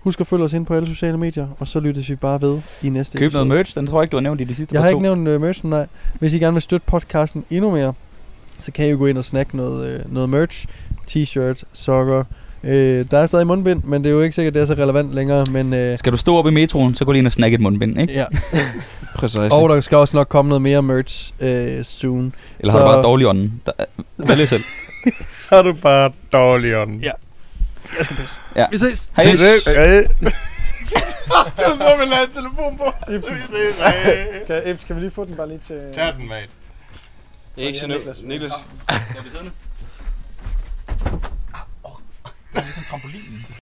husk at følge os ind på alle sociale medier, og så lyttes vi bare ved i næste episode. Køb noget merch, den tror jeg ikke, du har nævnt i de sidste par to. Jeg har ikke nævnt merchen, nej. Hvis I gerne vil støtte podcasten endnu mere, så kan I jo gå ind og snakke noget merch, t-shirt, sokker. Der er stadig mundbind, men det er jo ikke sikkert, det er så relevant længere, men skal du stå op i metroen, så gå lige ind og snakke et mundbind, ikke? Ja. Præcis. Og der skal også nok komme noget mere merch soon. Eller så har du bare dårlig ånden? Vælg selv. Har du bare dårlig ånden? Ja. Jeg skal pisse. Ja. Vi ses. Hej. Det var som om jeg lavede en telefon på. Vi ses. Hej. Ibs, kan vi lige få den bare lige til? Tag den, mate. Det er ikke så nødt, Niklas. Skal vi siddende? Det er ligesom trampolinen.